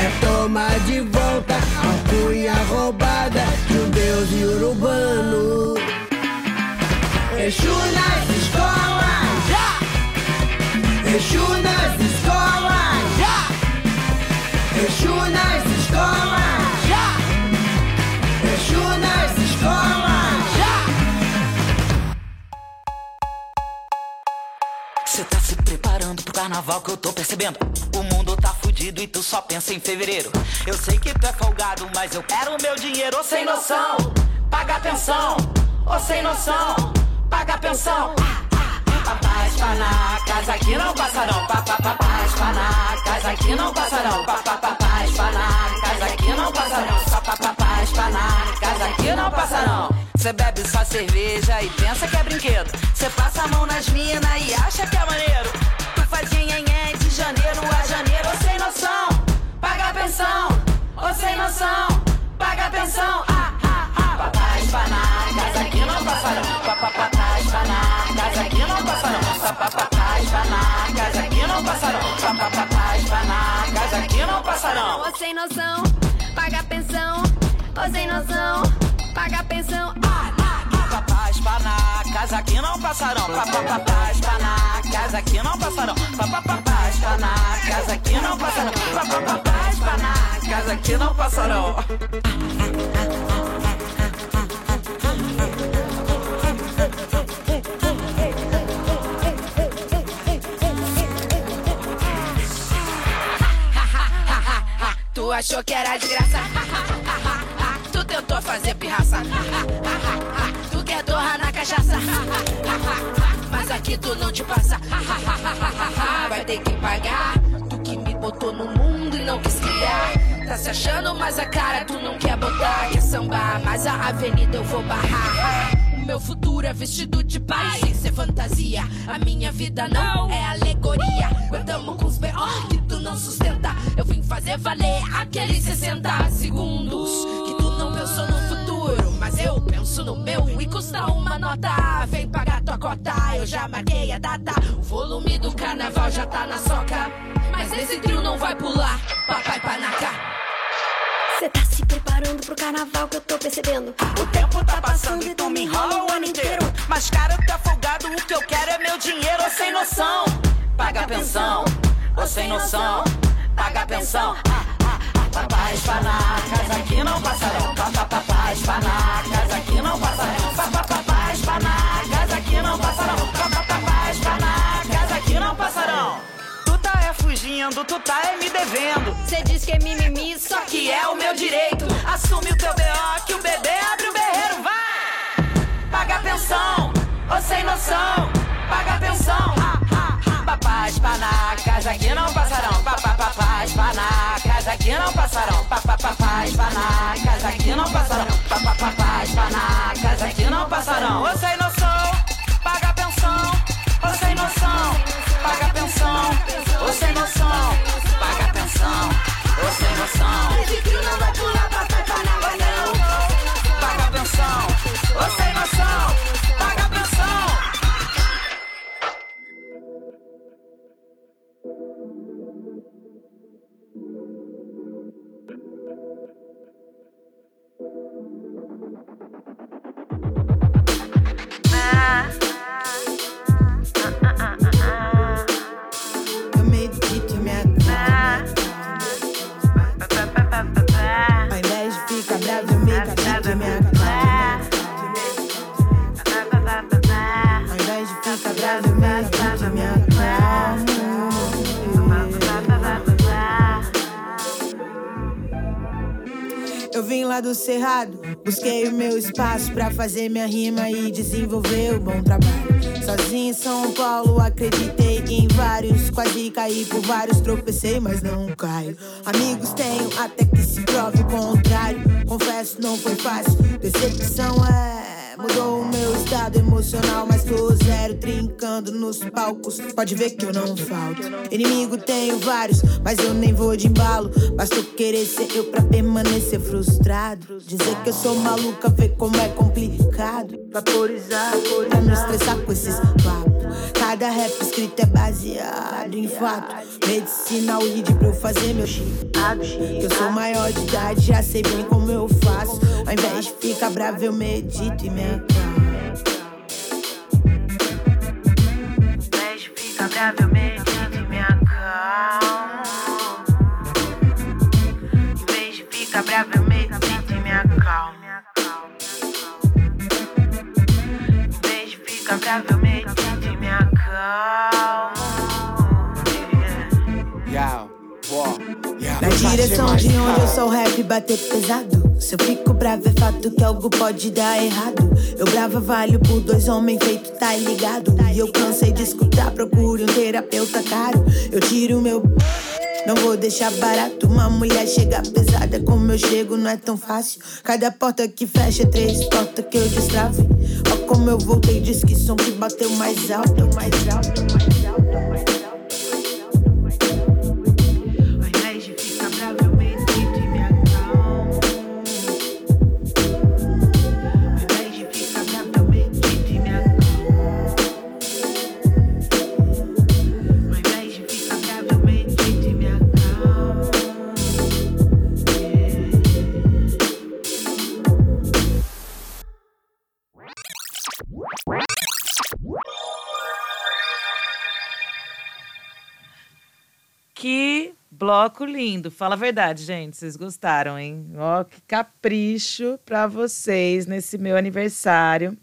é tomar de volta a alcunha roubada de um deus iorubano. Exu nas escolas, yeah! Exu nas escolas, yeah! Exu nas escolas, yeah! Exu nas escolas, yeah! Cê tá se preparando pro carnaval que eu tô percebendo. O mundo tá fudido e tu só pensa em fevereiro. Eu sei que tu é folgado, mas eu quero o meu dinheiro. Ô sem noção, paga pensão. Ô sem noção, paga a pensão. Papás panacas aqui não passarão. Papás panacas aqui não passarão. Papás panacas casa aqui não passarão. Só papapá, espanar, casa aqui não passarão. Cê bebe só cerveja e pensa que é brinquedo. Cê passa a mão nas minas e acha que é maneiro. Tu faz nhenhenhé de janeiro a janeiro. Ô sem noção, paga a pensão. Ô sem noção, paga a pensão. Ah, ah, ah. Papá, espanar, casa aqui não passarão. Papapá, espanar, casa aqui não passarão. Papapá, espanar, casa aqui não passarão. Papapá, espanar, casa aqui não passarão. Ô sem noção, paga a pensão. Ô sem noção, paga a pensão. Papapá, espanar, casa aqui não passarão. Papapá, espanar, casa aqui não passarão. Papapá, espanar, casa aqui não passarão. Papapá, espanar, casa aqui não passarão. Tu achou que era desgraça? Tu tentou fazer pirraça? Tu quer torrar na cachaça? Mas aqui tu não te passa. Vai ter que pagar. Tu que me botou no mundo e não quis criar. Tá se achando, mas a cara tu não quer botar. Quer sambar, mas a avenida eu vou barrar. O meu futuro é vestido de paz, sem ser fantasia. A minha vida não é alegoria. Aguentamos com os B.O. que tu não sustenta. Eu vim fazer valer aqueles 60 segundos que tu não pensou no futuro, mas eu penso no meu. E custa uma nota, vem pagar tua cota. Eu já marquei a data, o volume do carnaval já tá na soca. Mas esse trio não vai pular, papai panaca. Cê tá se preparando pro carnaval que eu tô percebendo. O tempo tá passando e tu me enrola o ano inteiro. Mas cara, tu tá folgado, o que eu quero é meu dinheiro. Ô sem noção, paga a pensão. Ô sem noção, paga a pensão. Papapá, espanar, casa aqui não passarão. Papapá, espanar, casa aqui não passarão. Papapá, espanar, casa aqui não passarão. Papapá, espanar, casa aqui não passarão. Tu tá é fugindo, tu tá é me devendo. Cê diz que é mimimi, só que é o meu direito. Assume o teu B.O. que o bebê abre o berreiro. Vai! Paga a pensão, ô sem noção, paga a pensão. Papapá, espanar, casa aqui não passarão. Papapá, espanar, casa aqui não passarão. Papapá, espanar, casa aqui não passarão. Papapá, espanar, casa aqui não passarão. Ô sem noção, paga a pensão. Ô sem noção, paga a pensão. Ô sem noção, paga a pensão. Ô sem noção, esse trio não vai pular pra cá pra nada não. Paga a pensão. Ô sem noção, paga a pensão. Eu medito e me acalmo. Ao invés de ficar bravo, eu medito e me acalmo. Ao invés de ficar bravo, eu medito e me acalmo. Eu vim lá do Cerrado, busquei o meu espaço pra fazer minha rima e desenvolver o bom trabalho. Sozinho em São Paulo, acreditei em vários, quase caí por vários, tropecei, mas não caio. Amigos tenho até que se prove o contrário, confesso não foi fácil, decepção é... Mudou o meu estado emocional, mas tô zero, trincando nos palcos. Pode ver que eu não falto. Inimigo tenho vários, mas eu nem vou de embalo. Basta eu querer ser eu pra permanecer frustrado. Dizer que eu sou maluca, ver como é complicado. Vaporizar, pra não estressar com esses papos. Cada rap escrito é baseado em fato. Medicina, o lead pra eu fazer meu chico. Que eu sou maior de idade, já sei bem como eu faço. Ao invés de ficar bravo, eu medito e me acalmo. Ao invés de ficar bravo, eu medito e me acalmo. Ao invés de ficar bravo, eu medito e me acalmo. Ao invés de ficar bravo, eu medito e me acalmo. Yeah. Na direção de onde eu sou rap bater pesado. Se eu fico bravo é fato que algo pode dar errado. Eu brava valho por dois homens feito, tá ligado? E eu cansei de escutar, procure um terapeuta caro. Eu tiro meu... Não vou deixar barato, uma mulher chega pesada. Como eu chego não é tão fácil. Cada porta que fecha, três portas que eu destravo. Ó como eu voltei, diz que som que bateu mais alto, mais alto, mais alto, mais alto. Que bloco lindo. Fala a verdade, gente. Vocês gostaram, hein? Ó, que capricho pra vocês nesse meu aniversário.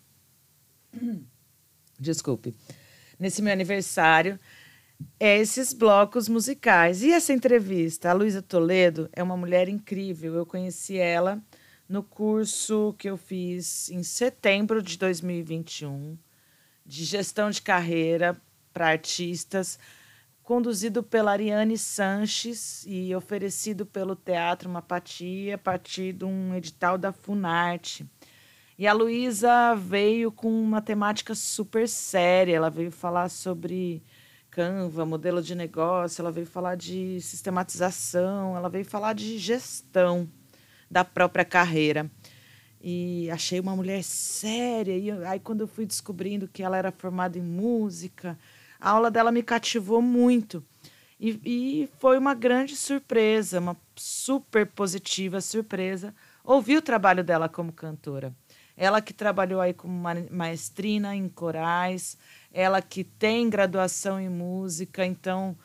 Desculpe. Nesse meu aniversário, esses blocos musicais. E essa entrevista? A Luísa Toledo é uma mulher incrível. Eu conheci ela no curso que eu fiz em setembro de 2021, de gestão de carreira para artistas, conduzido pela Ariane Sanches e oferecido pelo Teatro Mapatia a partir de um edital da Funarte. E a Luísa veio com uma temática super séria, ela veio falar sobre Canva, modelo de negócio, ela veio falar de sistematização, ela veio falar de gestão da própria carreira. E achei uma mulher séria, e aí quando eu fui descobrindo que ela era formada em música... A aula dela me cativou muito e foi uma grande surpresa, uma super positiva surpresa. Ouvi o trabalho dela como cantora. Ela que trabalhou aí como maestrina em corais, ela que tem graduação em música, então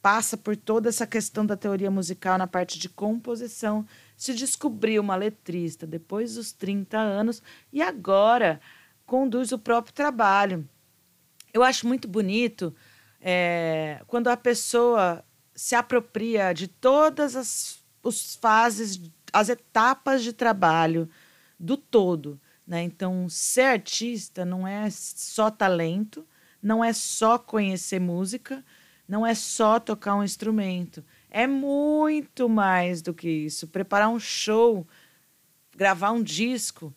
passa por toda essa questão da teoria musical na parte de composição, se descobriu uma letrista depois dos 30 anos e agora conduz o próprio trabalho. Eu acho muito bonito quando a pessoa se apropria de todas as fases, as etapas de trabalho do todo, né? Então, ser artista não é só talento, não é só conhecer música, não é só tocar um instrumento. É muito mais do que isso. Preparar um show, gravar um disco...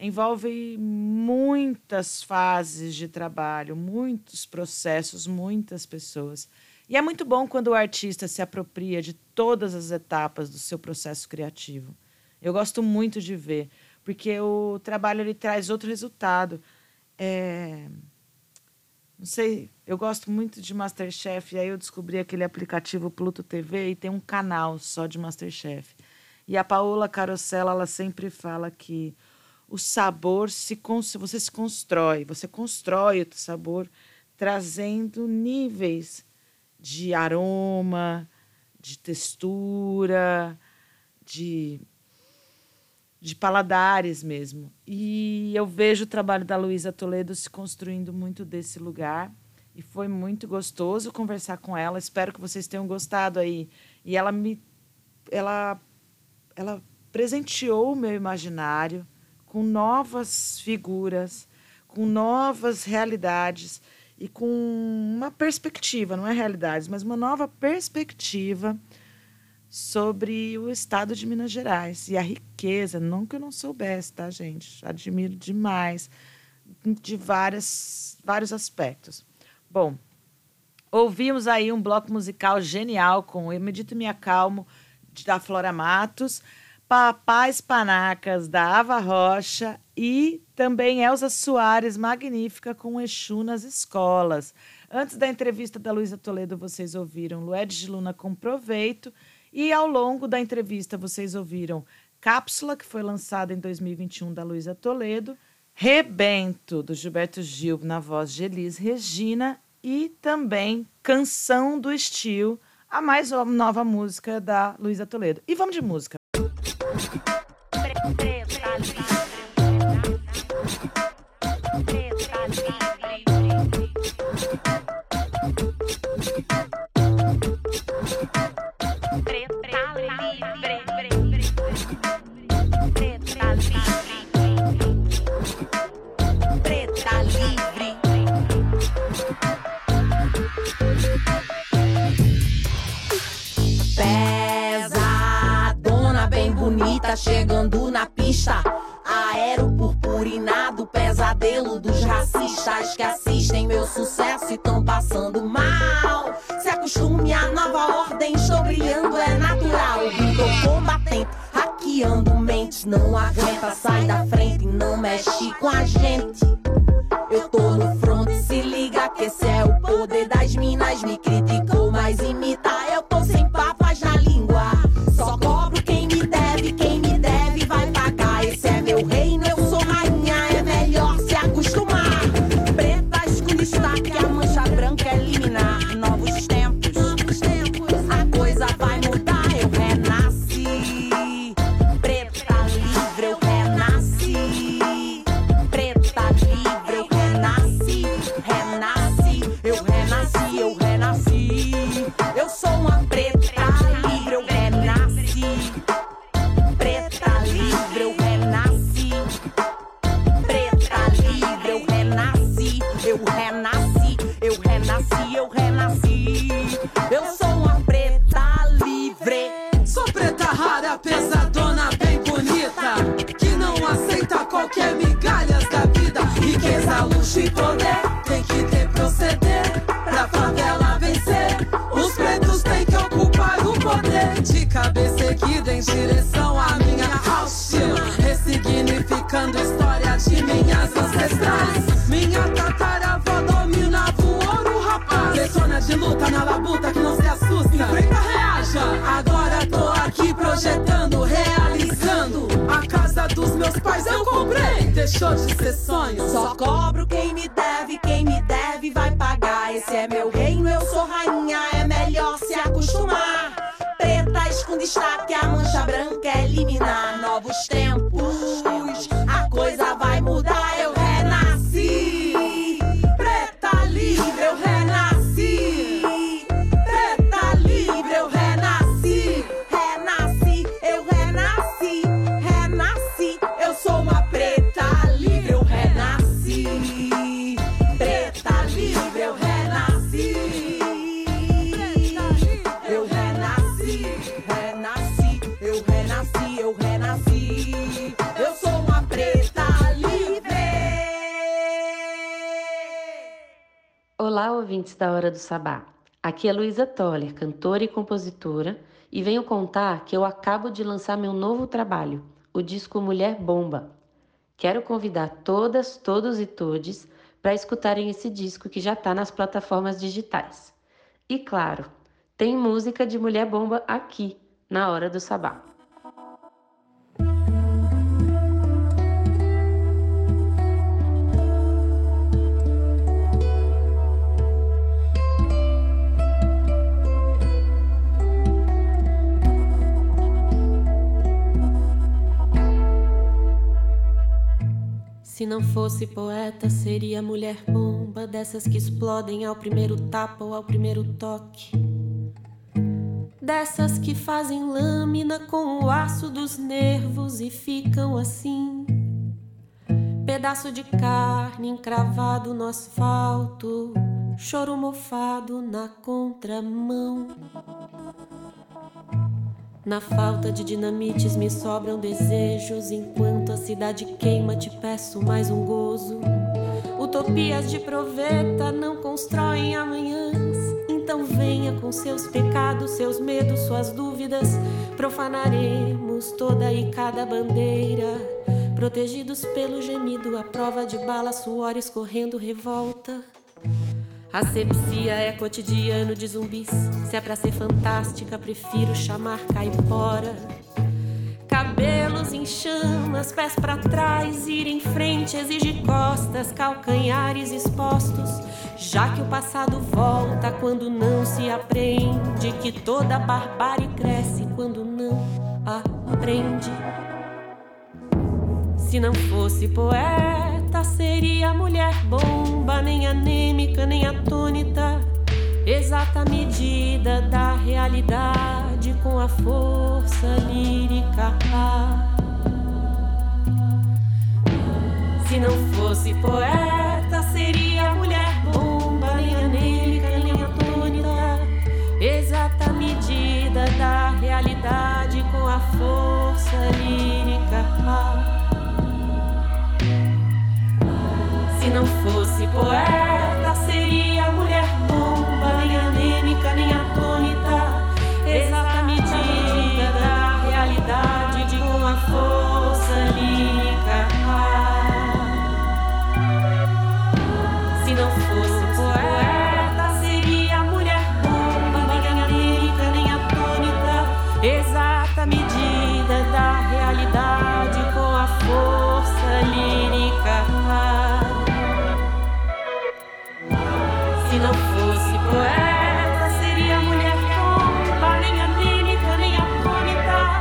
envolve muitas fases de trabalho, muitos processos, muitas pessoas. E é muito bom quando o artista se apropria de todas as etapas do seu processo criativo. Eu gosto muito de ver, porque o trabalho ele traz outro resultado. Não sei, eu gosto muito de MasterChef, e aí eu descobri aquele aplicativo Pluto TV e tem um canal só de MasterChef. E a Paola Carosella, ela sempre fala que o sabor, você se constrói. Você constrói o sabor trazendo níveis de aroma, de textura, de paladares mesmo. E eu vejo o trabalho da Luísa Toledo se construindo muito desse lugar. E foi muito gostoso conversar com ela. Espero que vocês tenham gostado aí. E ela presenteou o meu imaginário com novas figuras, com novas realidades e com uma perspectiva, não é realidades, mas uma nova perspectiva sobre o estado de Minas Gerais e a riqueza, não que eu não soubesse, tá, gente? Admiro demais, de vários aspectos. Bom, ouvimos aí um bloco musical genial com Eu Medito e Me Acalmo, da Flora Matos, Papais Panacas, da Ava Rocha, e também Elza Soares, magnífica, com Exu nas escolas. Antes da entrevista da Luísa Toledo, vocês ouviram Lued de Luna com Proveito, e ao longo da entrevista vocês ouviram Cápsula, que foi lançada em 2021, da Luísa Toledo, Rebento, do Gilberto Gil, na voz de Elis Regina, e também Canção do Estio, a mais nova música da Luísa Toledo. E vamos de música. chegando na pista. Aero purpurinado, pesadelo dos racistas que assistem meu sucesso e tão passando mal. Se acostume à nova ordem, estou brilhando, é natural. Vindo combatente, hackeando mentes, não aguenta, sai da frente e não mexe com a gente. Eu tô no front, se liga que esse é o poder das minas. Me criticou, mas imita, eu tô sem papas na língua. Só cobro quem me deve vai pagar. Esse é meu reino, eu sou rainha, é melhor se acostumar. Pretas com destaque, a mancha branca é liminar. Novos tempos, a coisa vai mudar. Eu renasci, preta livre, eu renasci. Preta livre, eu renasci, renasci. Eu renasci, eu renasci. Eu sou uma preta livre, eu renasci. Preta livre, eu renasci. Preta livre, eu renasci. Eu renasci, eu renasci, eu renasci. Eu sou uma preta livre. Sou preta rara, pesadona, bem bonita, que não aceita qualquer migalhas da vida. Riqueza, luxo e poder, tem que ter proceder. Pra favela vencer, os pretos têm que ocupar o poder. De cabeça erguida em direção à minha hostil, ressignificando história de minhas ancestrais. Minha tataravó dominava o ouro, rapaz. Persona de luta na labuta que não se assusta. Enfrenta, reaja. Agora tô aqui projetando, realizando. A casa dos meus pais eu comprei, deixou de ser sonho. Só cobro quem me deve vai pagar. Esse é meu reino, eu sou rainha, é melhor se acostumar. Pretas com destaque, a mancha branca é liminar. Novos tempos, a coisa vai mudar. Eu renasci, preta livre, eu renasci. Preta livre, eu renasci. Renasci, eu renasci. Renasci, eu sou uma preta livre, eu renasci. Preta livre, eu renasci. Renasci, eu renasci, eu renasci. Eu sou uma preta livre. Olá, ouvintes da Hora do Sabá. Aqui é Luísa Toller, cantora e compositora, e venho contar que eu acabo de lançar meu novo trabalho, o disco Mulher Bomba. Quero convidar todas, todos e todes para escutarem esse disco que já está nas plataformas digitais. E claro, tem música de Mulher Bomba aqui, na Hora do Sabá. Se não fosse poeta, seria mulher bomba, dessas que explodem ao primeiro tapa ou ao primeiro toque. Dessas que fazem lâmina com o aço dos nervos e ficam assim, pedaço de carne encravado no asfalto, choro mofado na contramão. Na falta de dinamites me sobram desejos, enquanto a cidade queima te peço mais um gozo. Utopias de proveta não constroem amanhãs, então venha com seus pecados, seus medos, suas dúvidas. Profanaremos toda e cada bandeira, protegidos pelo gemido, a prova de bala, suor escorrendo, revolta. Asepsia é cotidiano de zumbis, se é pra ser fantástica prefiro chamar caipora. Cabelos em chamas, pés pra trás, ir em frente exige costas, calcanhares expostos. Já que o passado volta quando não se aprende, que toda barbárie cresce quando não aprende. Se não fosse poeta, seria mulher bomba, nem anêmica, nem atônita, exata medida da realidade com a força lírica. Se não fosse poeta, seria mulher bomba, nem anêmica, nem atônita, exata medida da realidade com a força lírica. Se não fosse poeta, seria mulher bomba, nem anêmica, nem atônita, exata medida da realidade de uma força lírica. Se não fosse poeta, exata medida da realidade com a força lírica. Se não fosse poeta, seria mulher bomba,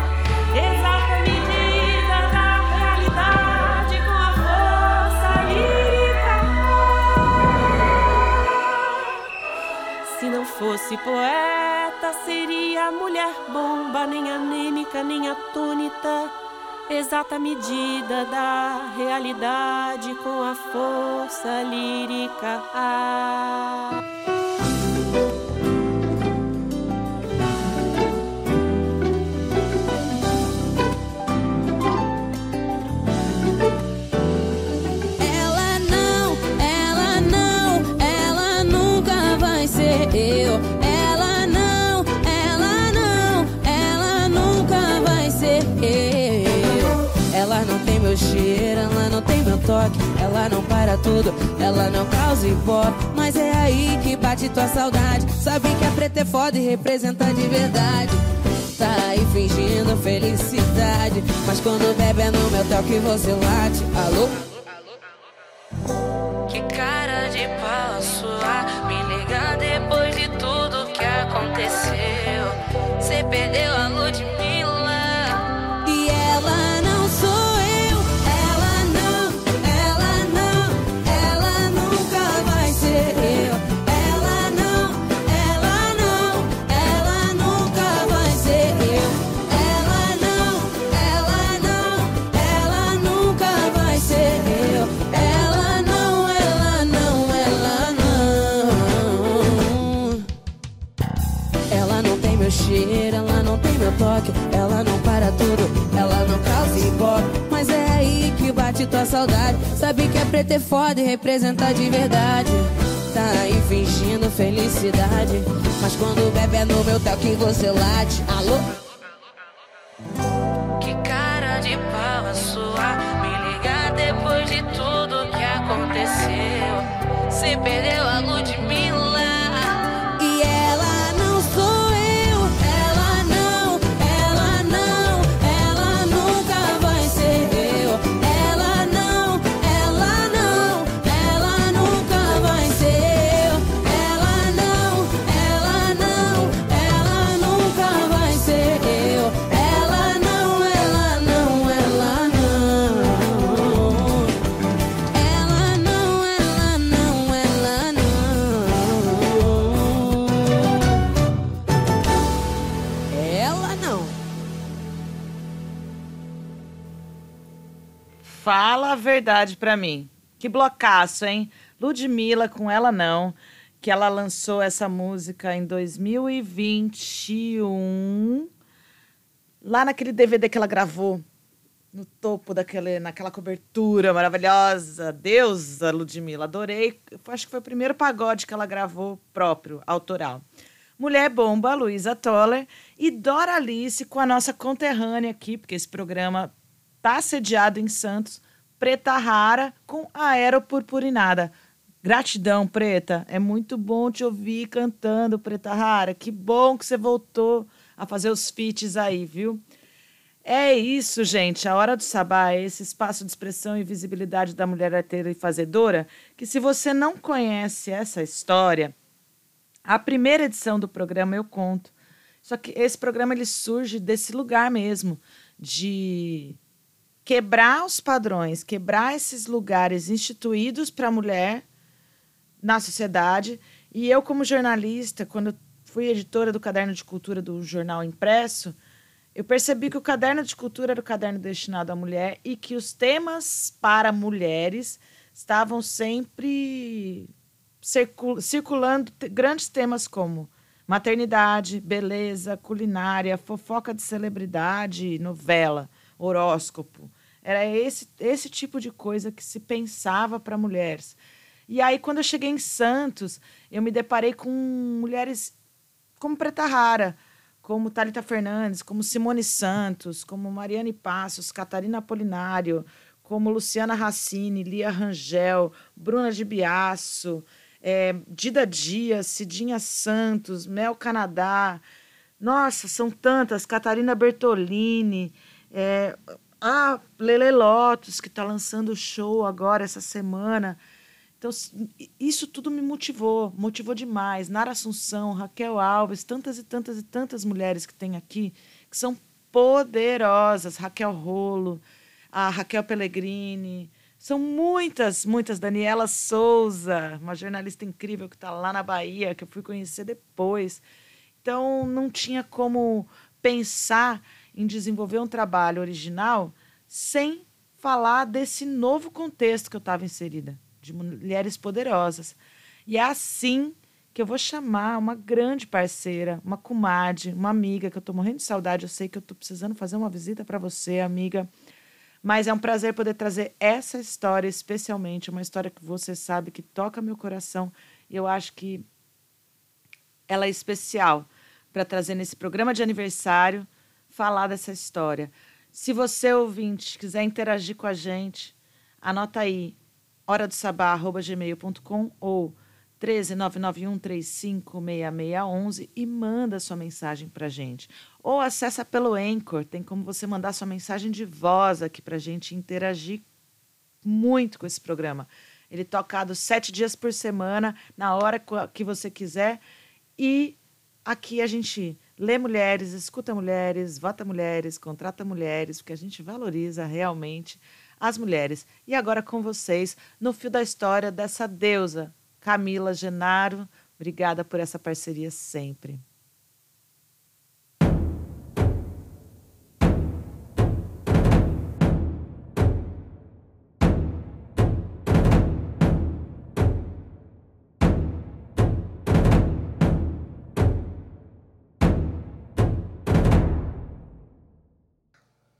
nem anêmica, nem atônita, exata medida da realidade com a força lírica. Se não fosse poeta, seria mulher bomba, nem anêmica, nem atônita, exata medida da realidade com a força lírica. Ela nunca vai ser eu. Ela não tem meu toque, ela não para tudo, ela não causa hipótese. Mas é aí que bate tua saudade. Sabe que a preta é foda e representa de verdade. Tá aí fingindo felicidade, mas quando bebe é no meu toque você late. Alô? Que cara de pau sua, me ligar depois de tudo que aconteceu. Cê perdeu a Ludmilla e ela não sou. Ela não tem meu toque, ela não para tudo, ela não causa hipótese. Mas é aí que bate tua saudade. Sabe que é preta é foda e representa de verdade. Tá aí fingindo felicidade, mas quando bebe é no meu toque você late. Alô? Que cara de pau a sua, me ligar depois de tudo que aconteceu. Se perdeu a Ludmilla. Fala a verdade pra mim. Que blocaço, hein? Ludmilla com Ela Não, que ela lançou essa música em 2021, lá naquele DVD que ela gravou, no topo naquela cobertura maravilhosa. Deusa Ludmilla, adorei. Acho que foi o primeiro pagode que ela gravou próprio, autoral. Mulher Bomba, Luísa Toller e Doralice com a nossa conterrânea aqui, porque esse programa tá sediado em Santos, Preta Rara com Aeropurpurinada. Gratidão, Preta. É muito bom te ouvir cantando, Preta Rara. Que bom que você voltou a fazer os feats aí, viu? É isso, gente. A Hora do Sabá é esse espaço de expressão e visibilidade da mulher arteira e fazedora, que se você não conhece essa história, a primeira edição do programa eu conto. Só que esse programa ele surge desse lugar mesmo, de quebrar os padrões, quebrar esses lugares instituídos para a mulher na sociedade. E eu, como jornalista, quando fui editora do Caderno de Cultura do Jornal Impresso, eu percebi que o Caderno de Cultura era o caderno destinado à mulher e que os temas para mulheres estavam sempre circulando grandes temas como maternidade, beleza, culinária, fofoca de celebridade, novela. horóscopo. Era esse tipo de coisa que se pensava para mulheres. E aí, quando eu cheguei em Santos, eu me deparei com mulheres como Preta Rara, como Thalita Fernandes, como Simone Santos, como Mariane Passos, Catarina Apolinário, como Luciana Racine, Lia Rangel, Bruna de Biasso, Dida Dias, Cidinha Santos, Mel Canadá. Nossa, são tantas. Catarina Bertolini, a Lele Lotus, que está lançando o show agora essa semana. Então, isso tudo me motivou, motivou demais. Nara Assunção, Raquel Alves, tantas e tantas e tantas mulheres que tem aqui, que são poderosas. Raquel Rolo, a Raquel Pellegrini, são muitas, muitas. Daniela Souza, uma jornalista incrível que está lá na Bahia, que eu fui conhecer depois. Então, não tinha como pensar em desenvolver um trabalho original sem falar desse novo contexto que eu estava inserida, de mulheres poderosas. E é assim que eu vou chamar uma grande parceira, uma comadre, uma amiga, que eu estou morrendo de saudade. Eu sei que eu estou precisando fazer uma visita para você, amiga, mas é um prazer poder trazer essa história, especialmente uma história que você sabe que toca meu coração, e eu acho que ela é especial para trazer nesse programa de aniversário, falar dessa história. Se você, ouvinte, quiser interagir com a gente, anota aí, horadosabá@gmail.com ou 13991356611 e manda sua mensagem para a gente. Ou acessa pelo Anchor, tem como você mandar sua mensagem de voz aqui para a gente interagir muito com esse programa. Ele é tocado 7 dias por semana, na hora que você quiser. E aqui a gente lê mulheres, escuta mulheres, vota mulheres, contrata mulheres, porque a gente valoriza realmente as mulheres. E agora com vocês, no fio da história dessa deusa, Camila Genaro. Obrigada por essa parceria sempre.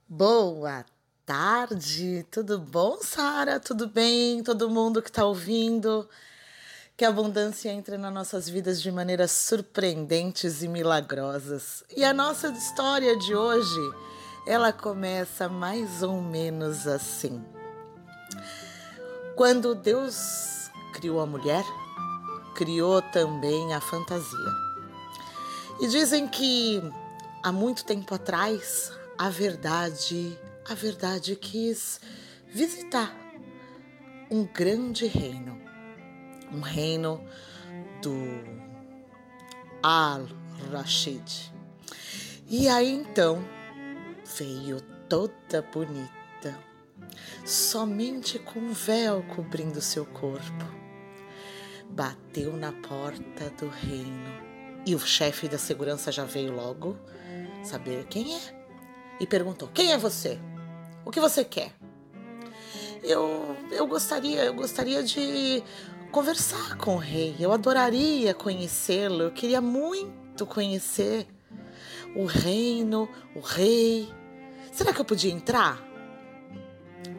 Boa tarde, tudo bom, Sara? Tudo bem? Todo mundo que está ouvindo? Que a abundância entre nas nossas vidas de maneiras surpreendentes e milagrosas. E a nossa história de hoje, ela começa mais ou menos assim. Quando Deus criou a mulher, criou também a fantasia. E dizem que há muito tempo atrás, a verdade quis visitar um grande reino. Um reino do Al-Rashid. E aí então veio toda bonita, somente com um véu cobrindo seu corpo. Bateu na porta do reino. E o chefe da segurança já veio logo saber quem é. E perguntou, quem é você? O que você quer? Eu gostaria de conversar com o rei. Eu adoraria conhecê-lo. Eu queria muito conhecer o reino, o rei. Será que eu podia entrar?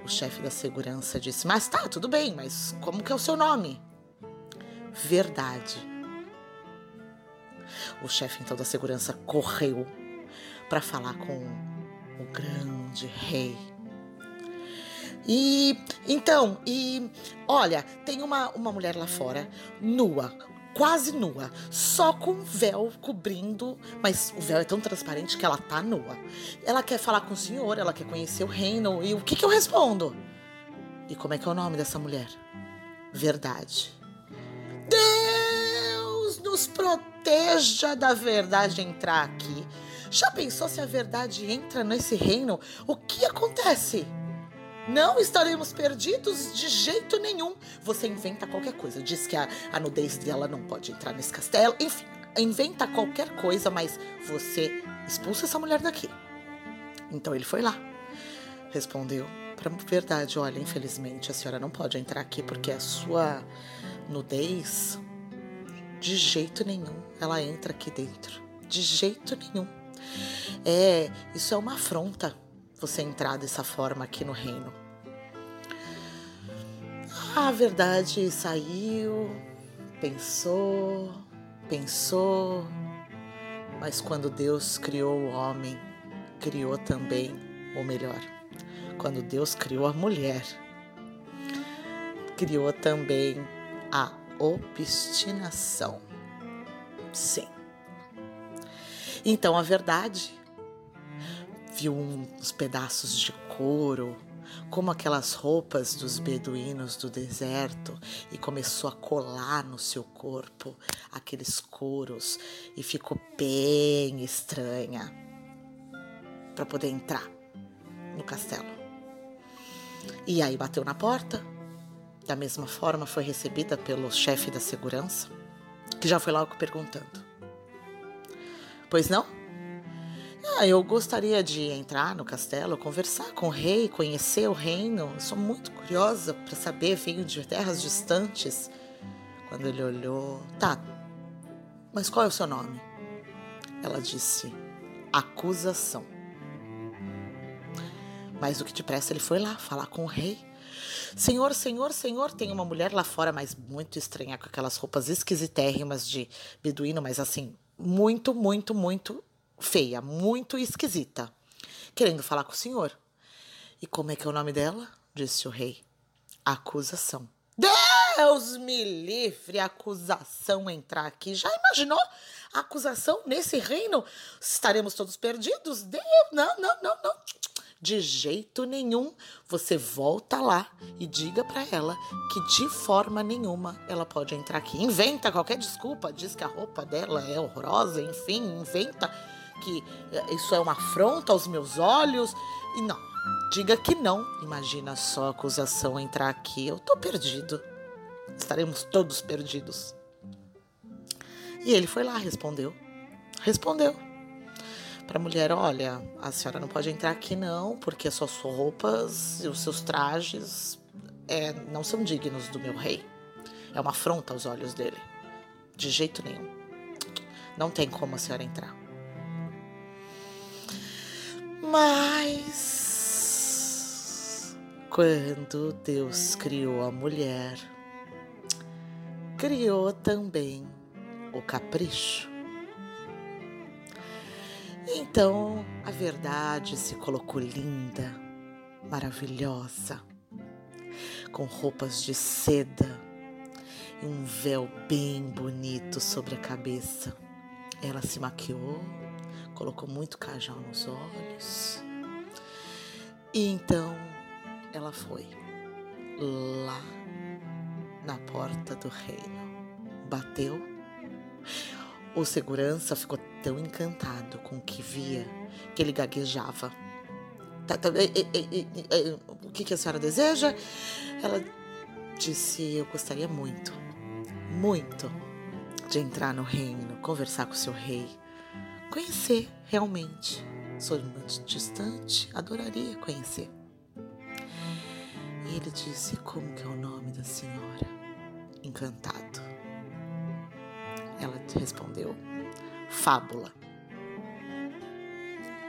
O chefe da segurança disse, mas tá, tudo bem, mas como que é o seu nome? Verdade. O chefe então da segurança correu para falar com o grande rei. E então, olha, tem uma mulher lá fora, nua, quase nua, só com um véu cobrindo, mas o véu é tão transparente que ela tá nua. Ela quer falar com o senhor, ela quer conhecer o reino, e o que eu respondo? E como é que é o nome dessa mulher? Verdade. Deus nos proteja da verdade entrar aqui. Já pensou se a verdade entra nesse reino? O que acontece? Não estaremos perdidos de jeito nenhum. Você inventa qualquer coisa. Diz que a nudez dela não pode entrar nesse castelo. Enfim, inventa qualquer coisa, mas você expulsa essa mulher daqui. Então ele foi lá. Respondeu para a verdade. Olha, infelizmente a senhora não pode entrar aqui porque a sua nudez, de jeito nenhum, ela entra aqui dentro. De jeito nenhum. Isso é uma afronta. você entrar dessa forma aqui no reino. A verdade saiu, pensou, mas quando Deus criou o homem, criou também, ou melhor, quando Deus criou a mulher, criou também a obstinação. Sim. Então a verdade viu uns pedaços de couro, como aquelas roupas dos beduínos do deserto, e começou a colar no seu corpo aqueles couros e ficou bem estranha para poder entrar no castelo. E aí bateu na porta, da mesma forma foi recebida pelo chefe da segurança, que já foi logo perguntando: pois não? Eu gostaria de entrar no castelo, conversar com o rei, conhecer o reino. Eu sou muito curiosa para saber, venho de terras distantes. Quando ele olhou: tá, mas qual é o seu nome? Ela disse: acusação. Mas o que depressa ele foi lá falar com o rei. Senhor, tem uma mulher lá fora, mas muito estranha, com aquelas roupas esquisitérrimas de beduíno, mas assim, muito feia, muito esquisita, querendo falar com o senhor. E como é que é o nome dela? Disse o rei. Acusação. Deus me livre, acusação entrar aqui. Já imaginou? Acusação nesse reino? Estaremos todos perdidos? Deus, não. De jeito nenhum. Você volta lá e diga para ela que de forma nenhuma ela pode entrar aqui. Inventa qualquer desculpa, diz que a roupa dela é horrorosa, enfim, inventa que isso é uma afronta aos meus olhos. E não, diga que não. Imagina só a acusação entrar aqui. Eu tô perdido. Estaremos todos perdidos. E ele foi lá, respondeu para a mulher: olha, a senhora não pode entrar aqui não, porque as suas roupas e os seus trajes não são dignos do meu rei. É uma afronta aos olhos dele. De jeito nenhum. Não tem como a senhora entrar. Mas quando Deus criou a mulher, criou também o capricho. Então a verdade se colocou linda, maravilhosa, com roupas de seda e um véu bem bonito sobre a cabeça. Ela se maquiou, colocou muito cajal nos olhos, e então ela foi lá na porta do reino, bateu. O segurança ficou tão encantado com o que via que ele gaguejava. O que a senhora deseja? Ela disse: eu gostaria muito de entrar no reino, conversar com o seu rei, conhecer realmente. Sou muito distante, adoraria conhecer. E ele disse: como que é o nome da senhora? Encantado. Ela respondeu: Fábula.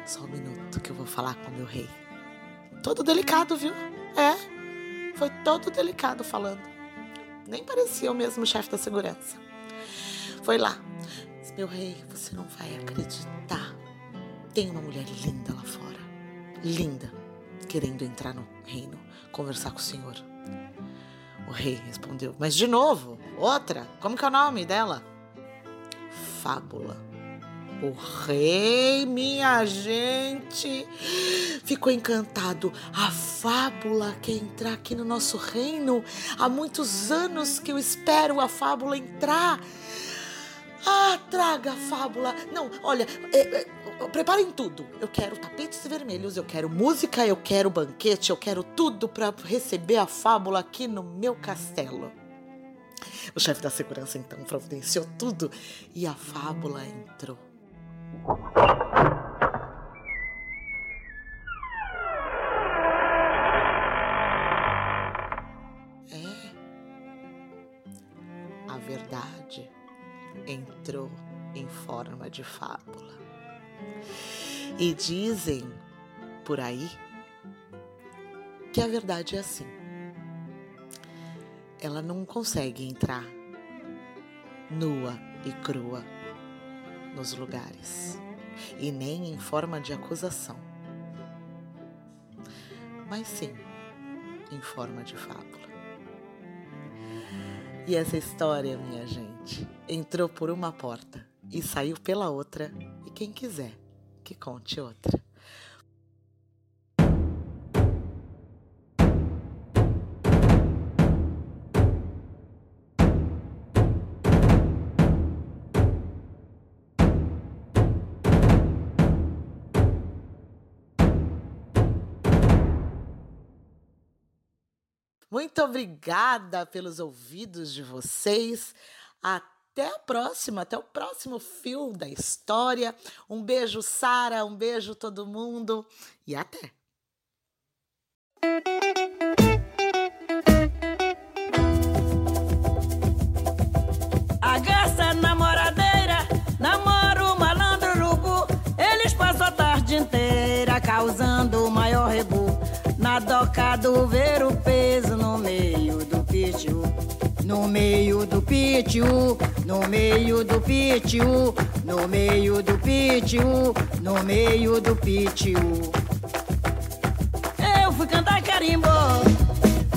Só um minuto que eu vou falar com o meu rei. Todo delicado, viu? Foi todo delicado falando. Nem parecia o mesmo chefe da segurança. Foi lá. Meu rei, você não vai acreditar. Tem uma mulher linda lá fora. Linda. Querendo entrar no reino, conversar com o senhor. O rei respondeu: mas de novo? Outra? Como que é o nome dela? Fábula. O rei, minha gente, ficou encantado. A Fábula quer entrar aqui no nosso reino. Há muitos anos que eu espero a Fábula entrar. Ah, traga a Fábula. Não, olha, preparem tudo. Eu quero tapetes vermelhos, eu quero música, eu quero banquete, eu quero tudo para receber a Fábula aqui no meu castelo. O chefe da segurança, então, providenciou tudo e a Fábula entrou. A verdade entrou em forma de fábula. E dizem, por aí, que a verdade é assim. Ela não consegue entrar nua e crua nos lugares, e nem em forma de acusação, mas sim em forma de fábula. E essa história, minha gente, entrou por uma porta e saiu pela outra, e quem quiser que conte outra. Muito obrigada pelos ouvidos de vocês. Até a próxima, até o próximo fio da história. Um beijo, Sara, um beijo todo mundo e até. A garça namoradeira namora o malandro urubu. Eles passam a tarde inteira causando o maior rebu. Na doca do ver o peso no meio do pitiu, no meio do pitiu, no meio do pitiu, no meio do pitiu, no meio do pitiu. Eu fui cantar carimbó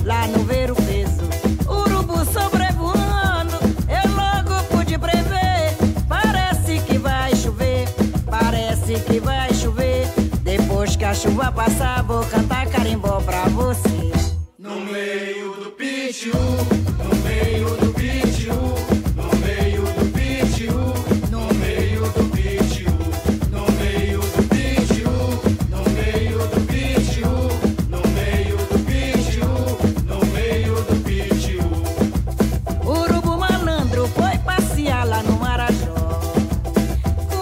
lá no ver o peso, urubu sobrevoando, eu logo pude prever. Parece que vai chover, parece que vai chover. Depois que a chuva passar, vou cantar carimbó pra vocês. No meio do pitiu, no meio do pitiu, no meio do pitiu, no meio do pitiu, no meio do pitiu, no meio do pitiu, no meio do pitiu, no meio do pitiu. Urubu malandro foi passear lá no Marajó,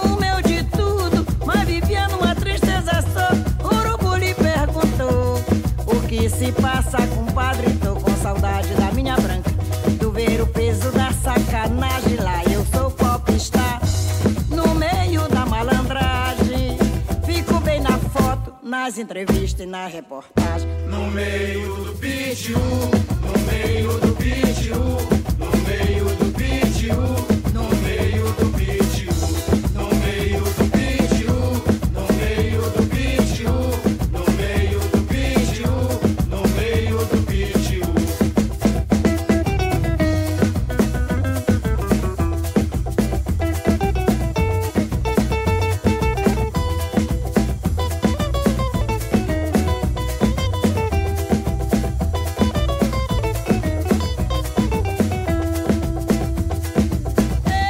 comeu de tudo, mas vivia numa tristeza só. Urubu lhe perguntou: o que se passa, compadre? Tô com saudade da minha branca, do ver o peso da sacanagem. Lá eu sou popstar, no meio da malandragem, fico bem na foto, nas entrevistas e na reportagem. No meio do pitiu, no meio do pitiu, no meio do pitiu, no meio do pitiu, no meio do pitiu, no meio do pitiu, no meio do pitiu, no meio do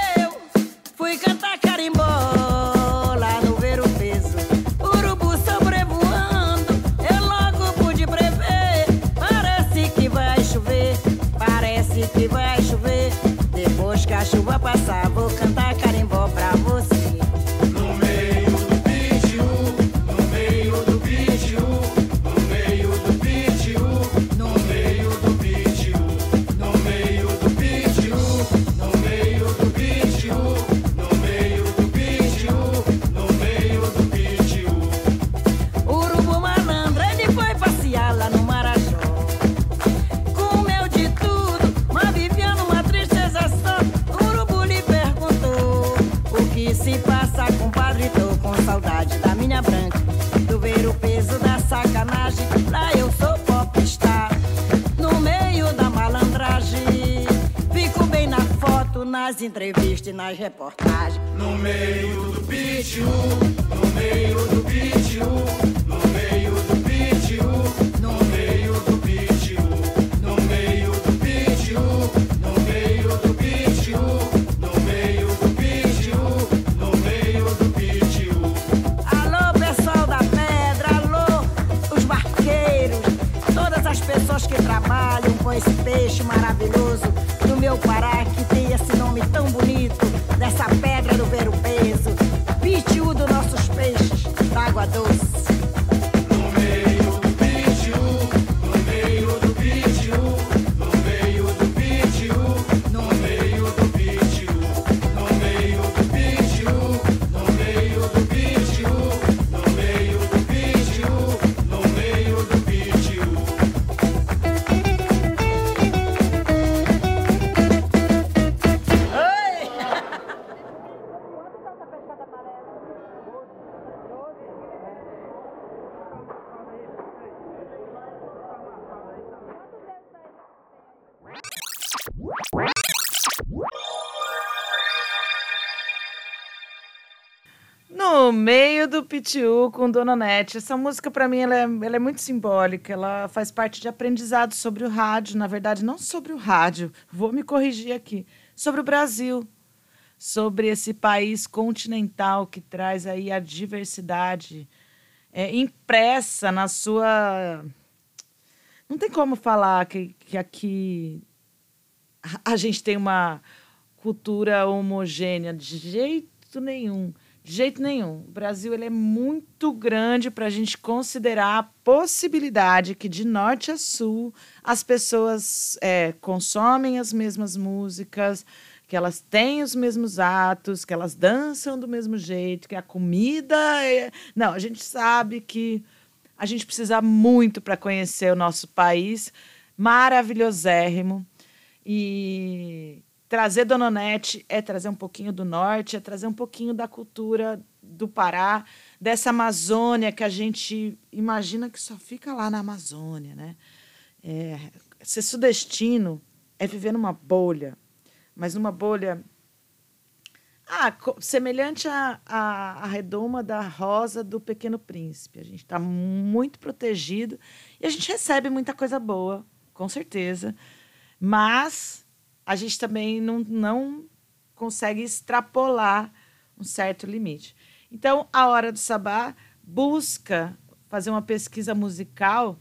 pitiu. Eu fui cantar carimbó lá no ver o peso, urubu sobrevoando, eu logo pude prever. Parece que vai chover, parece que vai chover. Depois que a chuva passar, vou cantar carimbó pra você. No meio do pitiu, no meio do pitiu, no meio do pitiu, no meio do pitiu, no meio do pitiu, no meio do pitiu, no meio do pitiu, no meio do pitiu. Urubu malandro, ele foi passear lá no Marajó, comeu de tudo, mas vivia numa tristeza só. Urubu lhe perguntou: o que se passa, compadre? Tô com saudade da minha branca, do ver o peso da sacanagem. Lá eu sou popstar, no meio da malandragem, fico bem na foto, nas entrevistas e nas reportagens. No meio do pitiu, no meio do pitiu, no meio do pitiu, no meio do pitiu, no meio do pitiu, no meio do pitiu, no meio do pitiu, no meio do pitiu. Alô, pessoal da pedra, alô, os barqueiros, todas as pessoas que trabalham com esse peixe maravilhoso do meu Pará, que tem esse nome tão bonito, dessa pedra do ver o peso, pitiu dos nossos peixes, da água doce. No meio do pitiu, no meio do pitiu, no meio do pitiu, no meio do pitiu, no meio do pitiu, no meio do pitiu, no meio do pitiu, No meio do Pitiú com Dona Onete. Essa música, para mim, ela é muito simbólica. Ela faz parte de aprendizado sobre o rádio. Na verdade, não sobre o rádio. Vou me corrigir aqui. Sobre o Brasil. Sobre esse país continental que traz aí a diversidade impressa na sua... Não tem como falar que aqui a gente tem uma cultura homogênea. De jeito nenhum. De jeito nenhum. O Brasil ele é muito grande para a gente considerar a possibilidade que, de norte a sul, as pessoas consomem as mesmas músicas, que elas têm os mesmos atos, que elas dançam do mesmo jeito, que a comida... Não, a gente sabe que a gente precisa muito para conhecer o nosso país, maravilhosérrimo, e... Trazer Dona Onete é trazer um pouquinho do norte, é trazer um pouquinho da cultura do Pará, dessa Amazônia que a gente imagina que só fica lá na Amazônia, né? Ser sudestino é viver numa bolha, mas numa bolha semelhante à redoma da rosa do Pequeno Príncipe. A gente está muito protegido e a gente recebe muita coisa boa, com certeza, mas... a gente também não consegue extrapolar um certo limite. Então, a Hora do Sabá busca fazer uma pesquisa musical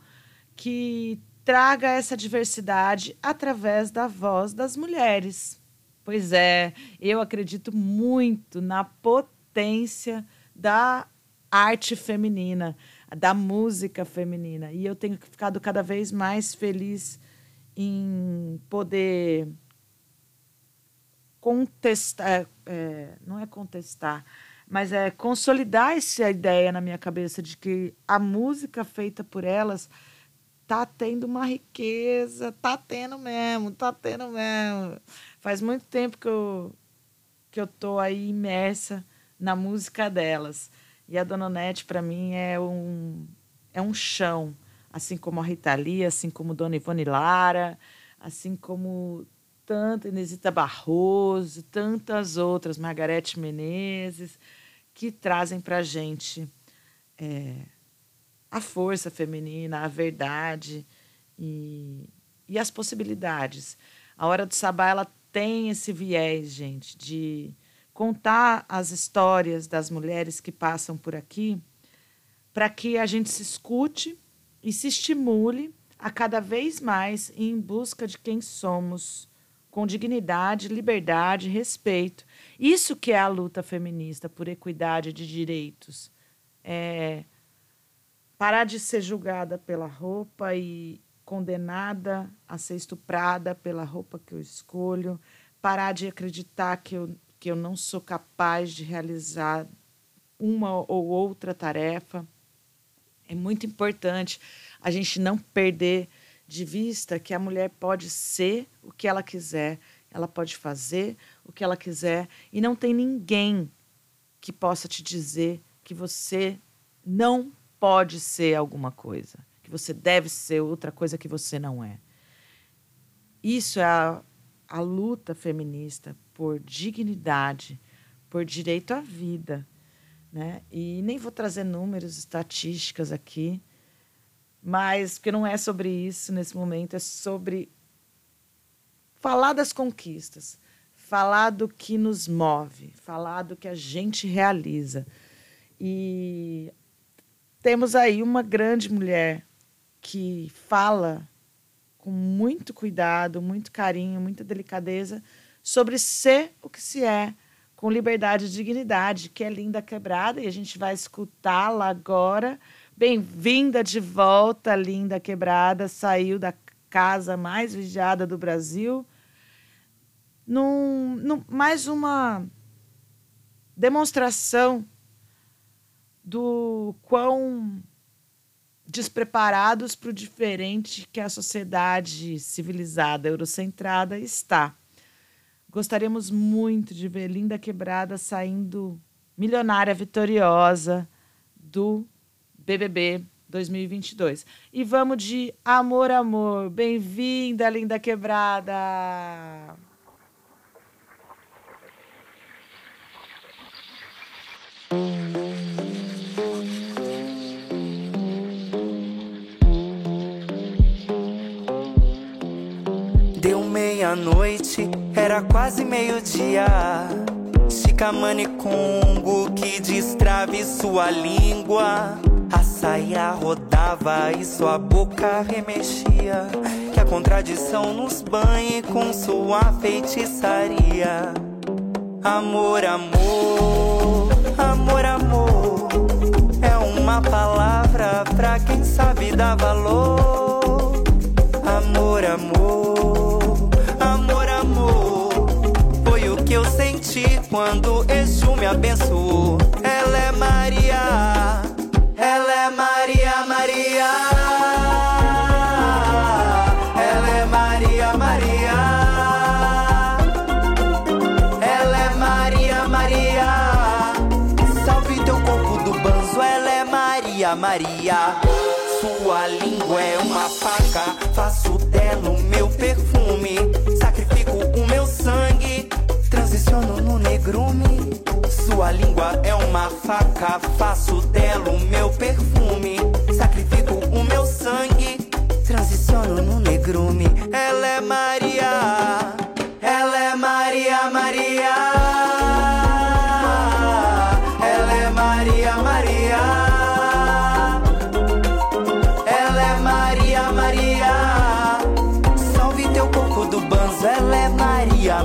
que traga essa diversidade através da voz das mulheres. Pois é, eu acredito muito na potência da arte feminina, da música feminina. E eu tenho ficado cada vez mais feliz em poder... contestar, não é contestar, mas é consolidar essa ideia na minha cabeça de que a música feita por elas tá tendo uma riqueza, tá tendo mesmo. Faz muito tempo que eu tô aí imersa na música delas. E a Dona Onete, para mim, é um chão, assim como a Rita Lee, assim como Dona Ivone Lara, assim como... tanta Inesita Barroso, tantas outras, Margarete Menezes, que trazem para a gente a força feminina, a verdade e as possibilidades. A Hora do Sabá ela tem esse viés, gente, de contar as histórias das mulheres que passam por aqui para que a gente se escute e se estimule a cada vez mais ir em busca de quem somos, com dignidade, liberdade, respeito. Isso que é a luta feminista por equidade de direitos. É parar de ser julgada pela roupa e condenada a ser estuprada pela roupa que eu escolho, parar de acreditar que eu não sou capaz de realizar uma ou outra tarefa. É muito importante a gente não perder de vista que a mulher pode ser o que ela quiser, ela pode fazer o que ela quiser e não tem ninguém que possa te dizer que você não pode ser alguma coisa, que você deve ser outra coisa que você não é. Isso é a luta feminista por dignidade, por direito à vida, né? E nem vou trazer números, estatísticas aqui, mas, porque não é sobre isso nesse momento, é sobre falar das conquistas, falar do que nos move, falar do que a gente realiza. E temos aí uma grande mulher que fala com muito cuidado, muito carinho, muita delicadeza sobre ser o que se é, com liberdade e dignidade, que é Linda Quebrada, e a gente vai escutá-la agora. Bem-vinda de volta, Linda Quebrada. Saiu da casa mais vigiada do Brasil. Mais uma demonstração do quão despreparados para o diferente que a sociedade civilizada, eurocentrada está. Gostaríamos muito de ver Linda Quebrada saindo milionária, vitoriosa do BBB 2022. E vamos de Amor, Amor. Bem-vinda, Linda Quebrada! meia-noite, era quase meio-dia. Chicamani Kungo que destrave sua língua. A saia rodava e sua boca remexia. Que a contradição nos banhe com sua feitiçaria. Amor, amor, amor, amor, é uma palavra pra quem sabe dar valor. Amor, amor, amor, amor, foi o que eu senti quando Exu me abençoou. Ela é Maria, ela é Maria, Maria. Maria, sua língua é uma faca, faço dela o meu perfume, sacrifico o meu sangue, transiciono no negrume. Sua língua é uma faca, faço dela o meu perfume, sacrifico o meu sangue, transiciono no negrume. Ela é Maria, ela é Maria, Maria.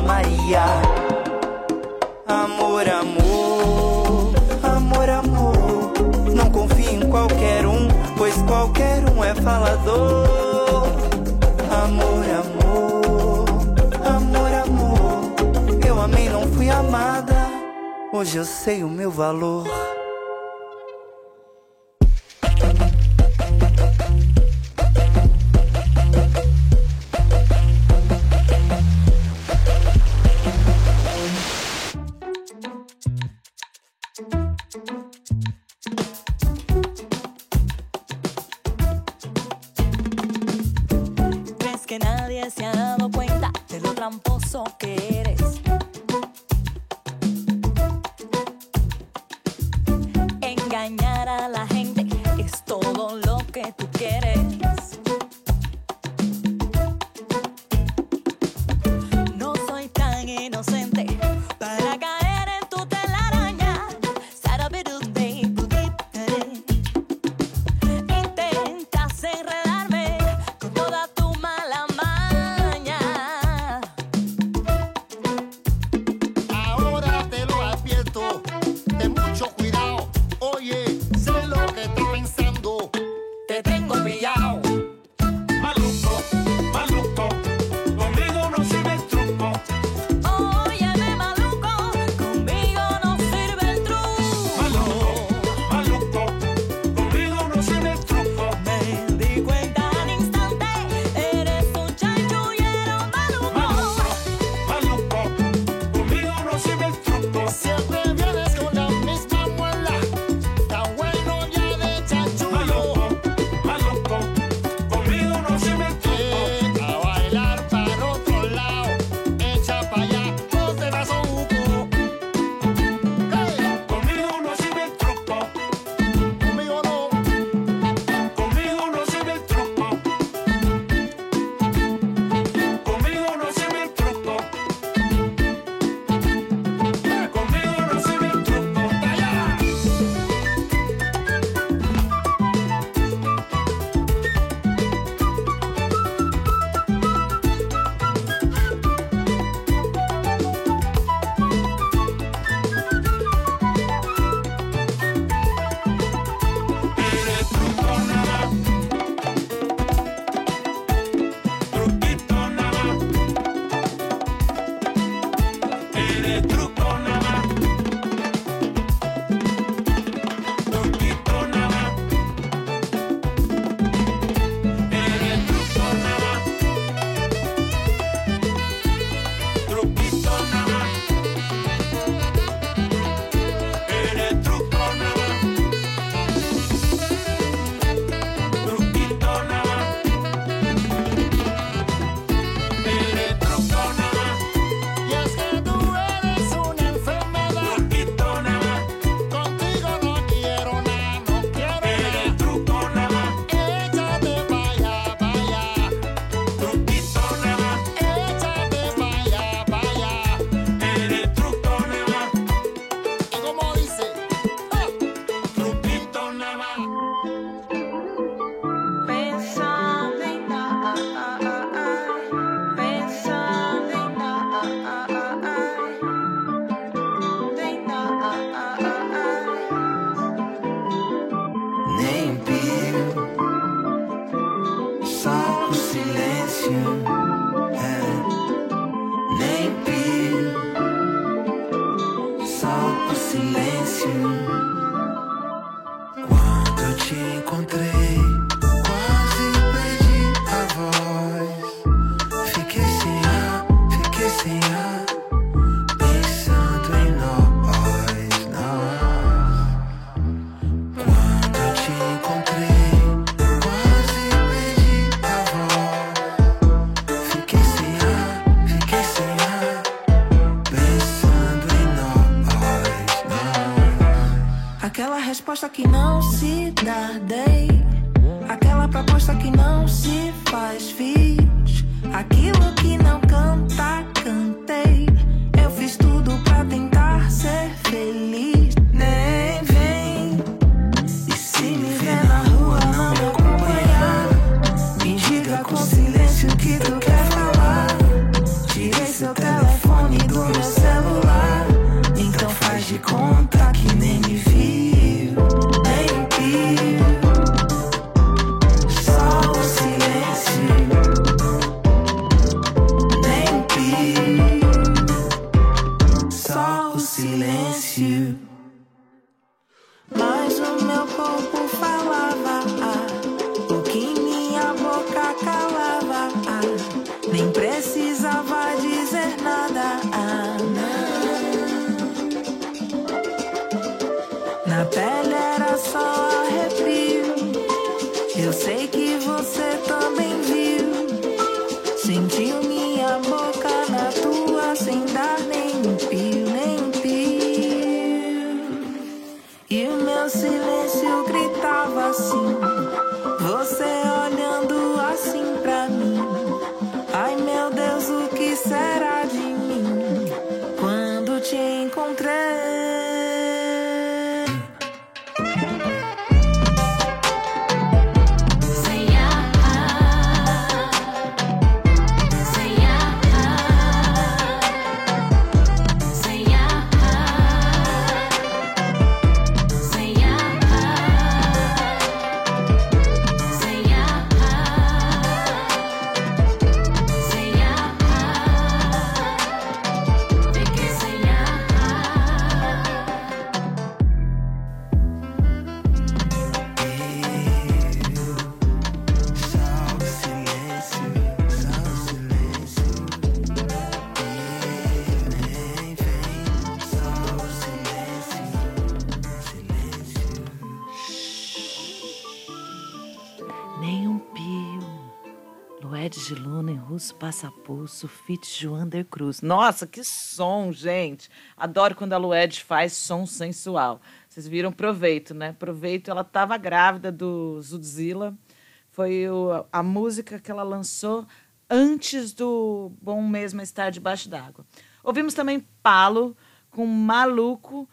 Maria, amor, amor, amor, amor, não confie em qualquer um, pois qualquer um é falador. Amor, amor, amor, amor, eu amei, não fui amada, hoje eu sei o meu valor. Mucho cuidado, oye, sé lo que te o silêncio é nem pio, só o silêncio. Quando eu te encontrei, quase perdi a voz. Fiquei sem ar, pensando em nós. Quando eu te encontrei, resposta que não se dá, dei aquela proposta que não se faz, fiz aquilo que não canta, cantei. Eu fiz tudo pra tentar ser feliz. Nem vem, e se me ver na rua não me acompanhar, me diga com silêncio o que tu quer falar. Tirei seu telefone do meu celular, então faz de conta que nem me vi. Lued de Luna em Russo Passapulso, feat. Joander Cruz. Nossa, que som, gente! Adoro quando a Lued faz som sensual. Vocês viram Proveito, né? Proveito, ela estava grávida do Zudzilla. Foi a música que ela lançou antes do Bom Mesmo Estar Debaixo d'Água. Ouvimos também Palo, com Maluco.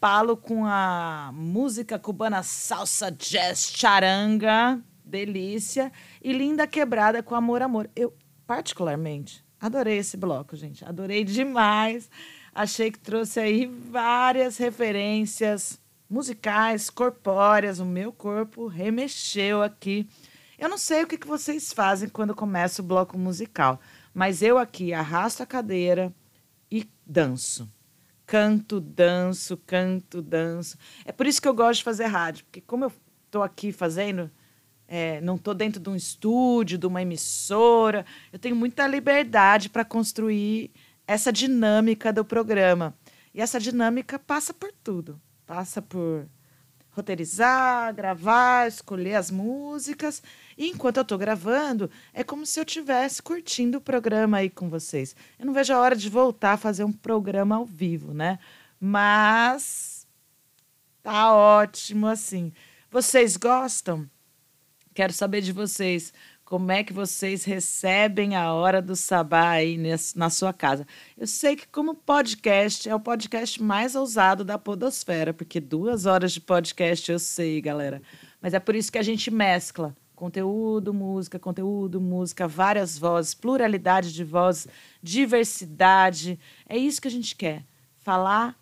Palo com a música cubana salsa, jazz, charanga. Delícia. E Linda Quebrada com Amor, Amor. Eu, particularmente, adorei esse bloco, gente. Adorei demais. Achei que trouxe aí várias referências musicais, corpóreas. O meu corpo remexeu aqui. Eu não sei o que vocês fazem quando começa o bloco musical, mas eu aqui arrasto a cadeira e danço. Canto, danço, canto, danço. É por isso que eu gosto de fazer rádio, porque como eu estou aqui fazendo... não estou dentro de um estúdio, de uma emissora. Eu tenho muita liberdade para construir essa dinâmica do programa. E essa dinâmica passa por tudo. Passa por roteirizar, gravar, escolher as músicas. E enquanto eu estou gravando, é como se eu estivesse curtindo o programa aí com vocês. Eu não vejo a hora de voltar a fazer um programa ao vivo, né? Mas tá ótimo assim. Vocês gostam? Quero saber de vocês, como é que vocês recebem a Hora do Sabá aí na sua casa. Eu sei que como podcast, é o podcast mais ousado da podosfera, porque 2 horas de podcast eu sei, galera. Mas é por isso que a gente mescla conteúdo, música, várias vozes, pluralidade de vozes, diversidade. É isso que a gente quer, falar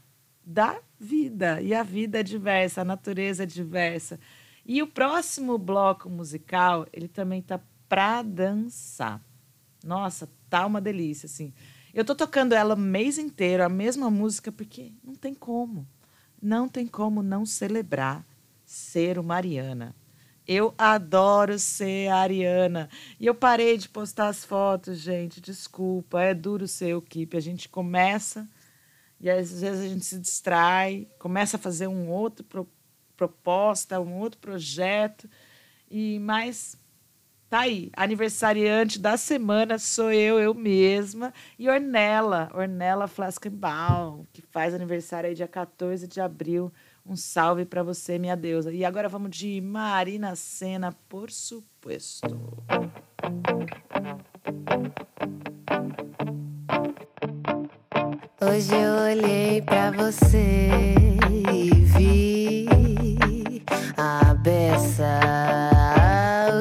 da vida. E a vida é diversa, a natureza é diversa. E o próximo bloco musical, ele também está para dançar. Nossa, tá uma delícia, assim. Eu tô tocando ela o mês inteiro, a mesma música, porque não tem como. Não tem como não celebrar ser uma Ariana. Eu adoro ser Ariana. E eu parei de postar as fotos, gente. Desculpa, é duro ser o Keep. A gente começa e às vezes a gente se distrai, começa a fazer um outro proposta, um outro projeto. Mas tá aí, aniversariante da semana sou eu mesma. E Ornella Flaskenbaum, que faz aniversário aí dia 14 de abril. Um salve para você, minha deusa. E agora vamos de Marina Sena, por supuesto. Hoje eu olhei pra você e vi a beça,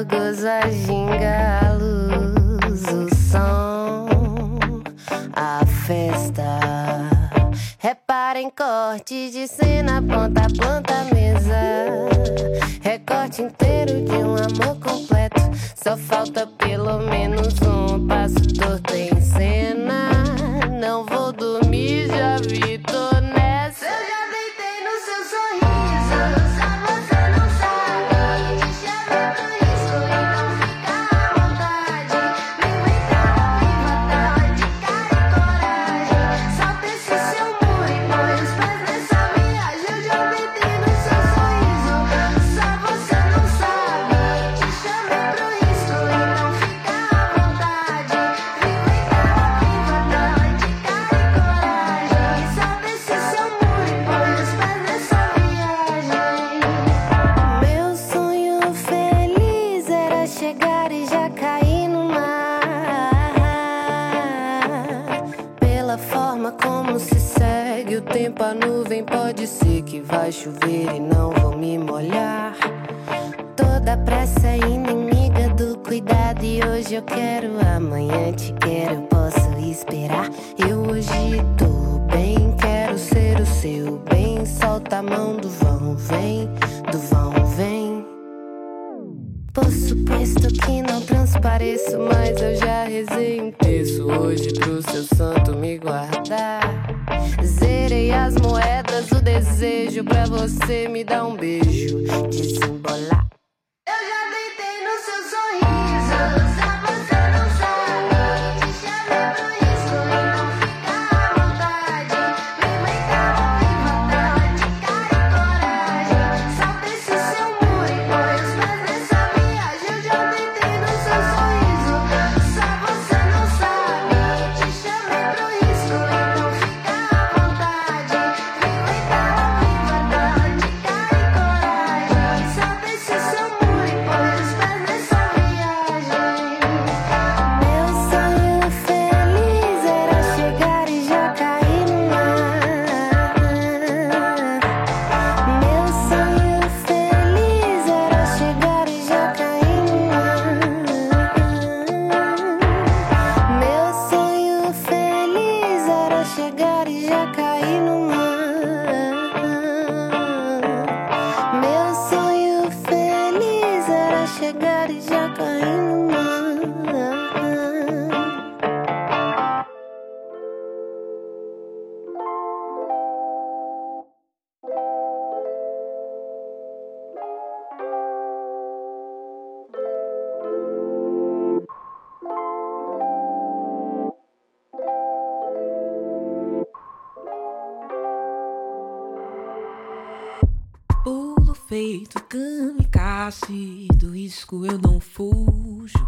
o gozo, a ginga, a luz, o som, a festa. Reparem corte de cena, ponta a ponta, mesa, recorte inteiro de um amor completo. Só falta pelo menos um passo torto em cena. Não vou dormir, já vi, tô nessa. Eu já deitei no seu sorriso, só você não sabe. Te chamo por isso, então fica à vontade. Me aguenta, me vontade, cara e coragem. Só desse seu muito, mas nessa viagem eu já deitei no seu sorriso, só você não sabe. Te chamo por isso, então fica à vontade. Me aguenta, me vontade. A nuvem pode ser que vai chover e não vou me molhar. Toda pressa é inimiga do cuidado. E hoje eu quero, amanhã te quero, eu posso esperar. Eu hoje tô bem, quero ser o seu bem. Solta a mão do vão, vem, do vão, vem. Por supuesto que não transpareço, mas eu já rezei um terço hoje pro seu santo me guardar. Zerei as moedas, o desejo pra você me dar um beijo, desembolar. Eu já deitei no seu sorriso, só você não sabe. Te chamei por isso, então fica à vontade. Me aguenta, me vontade, cara e coragem. Só desse seu muito, mas nessa viagem eu já deitei no seu sorriso, só você não sabe. Te chamei por isso, então fica. Do risco eu não fujo.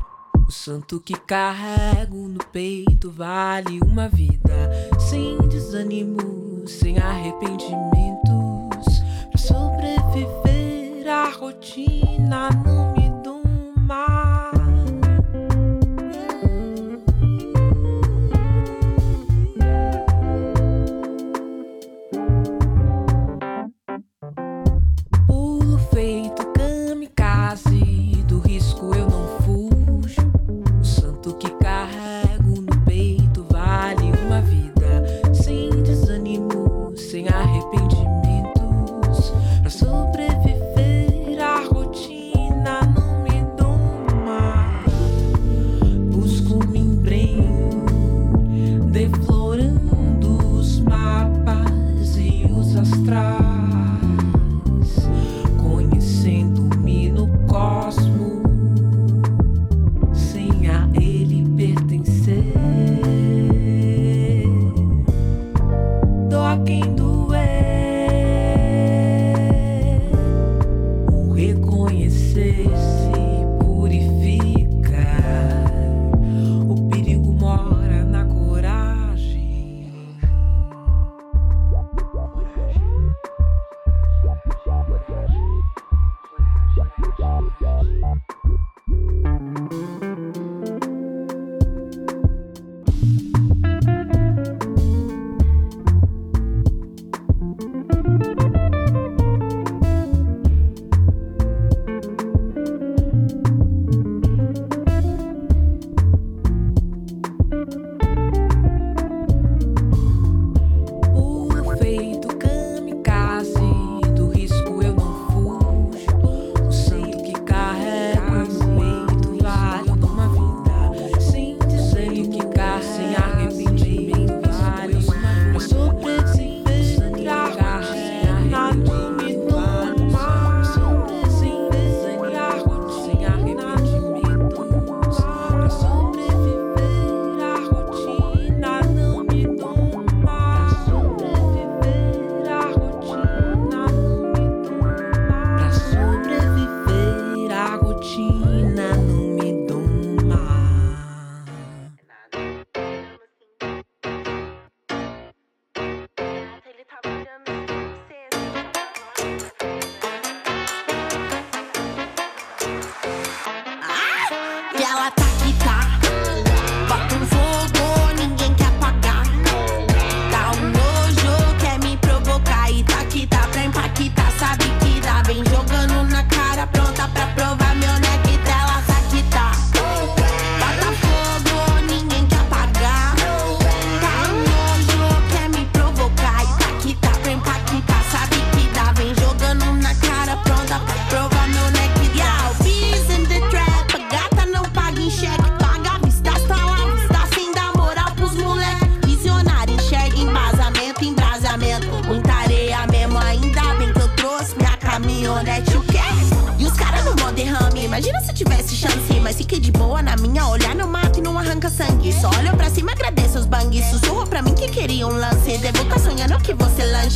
O santo que carrego no peito vale uma vida. Sem desânimo, sem arrependimentos. Pra sobreviver a rotina não me doma. Pulo feito do risco eu não fujo. O santo que carrego no peito vale uma vida. Sem desânimo, sem arrependimentos. Pra sobreviver à rotina.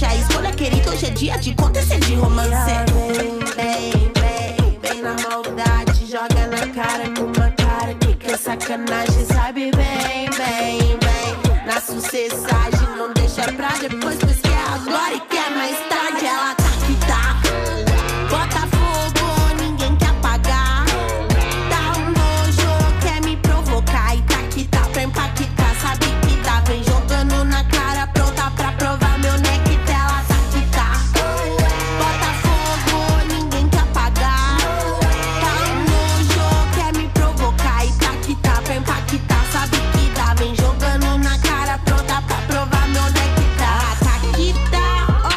romance. A escolha, querido, hoje é dia de contas e de romance. Bem na maldade, joga na cara com uma cara que quer sacanagem. Sabe bem, na sucessagem, não deixa pra depois, pois quer agora e quer mais tarde. Ela tá que tá, bota fogo, ninguém quer apagar. Dá um nojo, quer me provocar. E tá que tá pra impactar, sabe que dá. Vem jogando na cara, pronta pra provar meu nectela. Tá que tá, bota fogo, ninguém quer apagar. Dá um nojo, quer me provocar. E tá que tá pra impactar, sabe que dá. Vem jogando na cara, pronta pra provar meu nectela. Tá que tá, ó,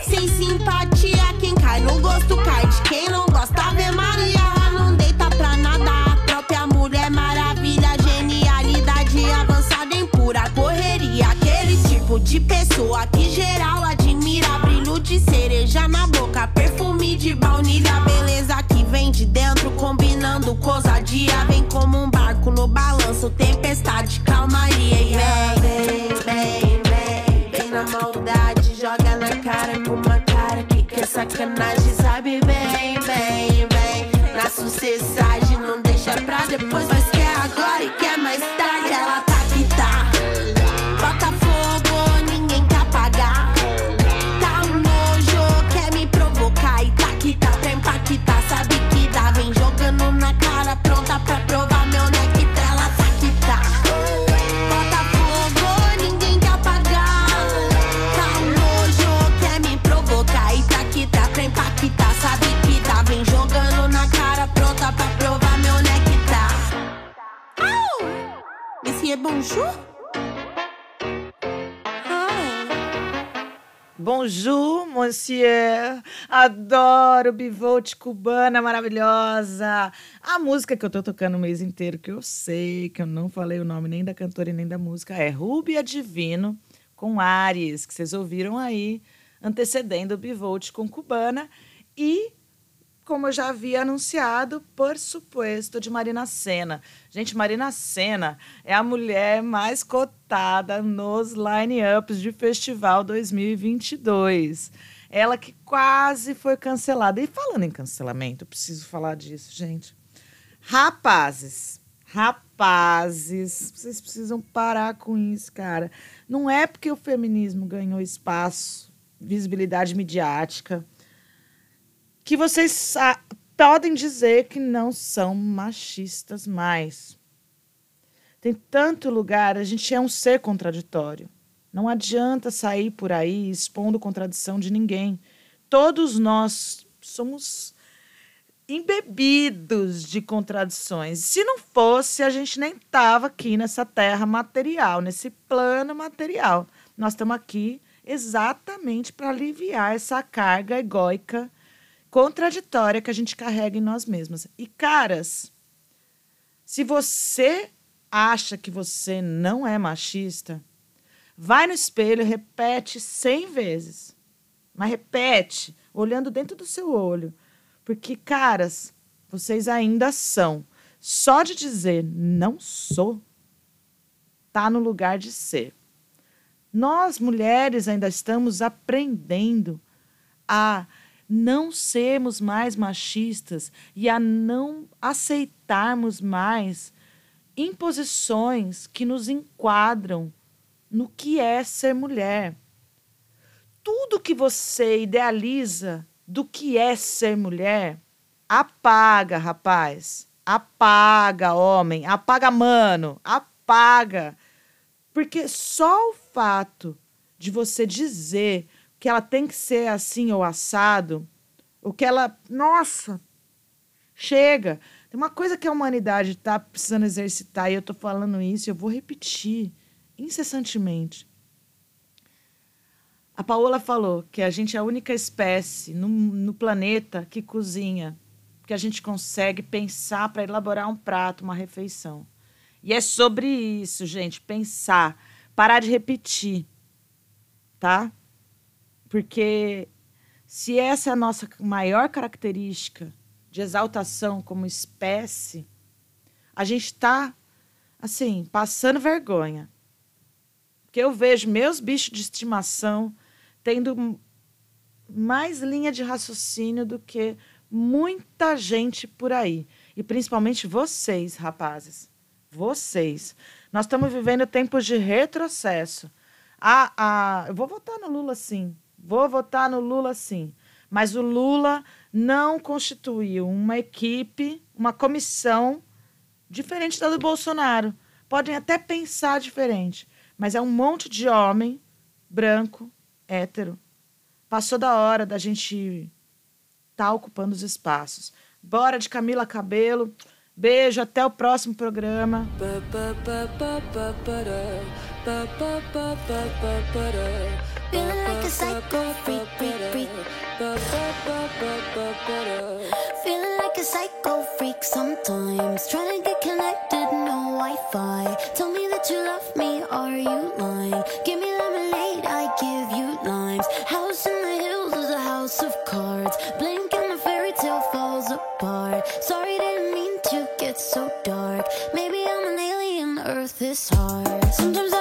oh, sem simpatia. Quem cai no gosto cai de quem não gosta. Ave Maria, não deita pra nada. A própria mulher maravilha, genialidade avançada em pura correria. Aquele tipo de pessoa que geral admira. Brilho de cereja na boca, perfume de baunilha. Beleza que vem de dentro, combinando com ousadia. Vem como um barco no balanço, tempestade, calmaria. E vem na maldade, joga na cara com uma cara que quer sacanagem. Sabe bem, na sucessagem, não deixa pra depois, mas quer agora e quer mais tarde. Ela tá que tá, bota fogo, ninguém quer apagar. Tá um nojo, quer me provocar. E tá que tá pra impactar, sabe que dá. Vem jogando na cara, pronta pra provar meu nectar. Ela tá que tá, bota fogo, ninguém quer apagar. Tá um nojo, quer me provocar. E tá que tá pra impactar, sabe que dá. Vem jogando na cara, pronta pra provar meu nectar. Au! Monsieur, bonjour? Bonjour, monsieur. Adoro Bivolt cubana maravilhosa. A música que eu tô tocando o mês inteiro, que eu sei que eu não falei o nome nem da cantora e nem da música, é Rúbia Divino com Ares, que vocês ouviram aí, antecedendo o Bivolt com cubana. E, como eu já havia anunciado, por supuesto, de Marina Sena. Gente, Marina Sena é a mulher mais cotada nos line-ups de Festival 2022. Ela que quase foi cancelada. E falando em cancelamento, eu preciso falar disso, gente. Rapazes, vocês precisam parar com isso, cara. Não é porque o feminismo ganhou espaço, visibilidade midiática, que vocês podem dizer que não são machistas mais. Tem tanto lugar, a gente é um ser contraditório. Não adianta sair por aí expondo contradição de ninguém. Todos nós somos embebidos de contradições. Se não fosse, a gente nem estava aqui nessa terra material, nesse plano material. Nós estamos aqui exatamente para aliviar essa carga egóica contraditória que a gente carrega em nós mesmas. E, caras, se você acha que você não é machista, vai no espelho e repete 100 vezes. Mas repete, olhando dentro do seu olho. Porque, caras, vocês ainda são. Só de dizer não sou, tá no lugar de ser. Nós, mulheres, ainda estamos aprendendo a não sermos mais machistas e a não aceitarmos mais imposições que nos enquadram no que é ser mulher. Tudo que você idealiza do que é ser mulher, apaga, rapaz, apaga, homem, apaga, mano, apaga. Porque só o fato de você dizer que ela tem que ser assim ou assado, ou que ela, nossa, chega. Tem uma coisa que a humanidade está precisando exercitar, e eu estou falando isso, eu vou repetir incessantemente. A Paola falou que a gente é a única espécie no planeta que cozinha, que a gente consegue pensar para elaborar um prato, uma refeição. E é sobre isso, gente, pensar, parar de repetir, tá? Porque se essa é a nossa maior característica de exaltação como espécie, a gente está, assim, passando vergonha. Porque eu vejo meus bichos de estimação tendo mais linha de raciocínio do que muita gente por aí. E principalmente vocês, rapazes. Vocês. Nós estamos vivendo tempos de retrocesso. Eu vou votar no Lula, sim. Vou votar no Lula, sim. Mas o Lula não constituiu uma equipe, uma comissão diferente da do Bolsonaro. Podem até pensar diferente, mas é um monte de homem branco, hétero. Passou da hora da gente estar ocupando os espaços. Bora de Camila Cabello. Beijo, até o próximo programa. Feeling like a psycho freak, freak, freak. Feeling like a psycho freak sometimes. Trying to get connected, no Wi-Fi. Tell me that you love me, are you lying? Give me lemonade, I give you limes. House in the hills is a house of cards. Blink and the fairy tale falls apart. Sorry, didn't mean to get so dark. Maybe I'm an alien, Earth is hard. Sometimes I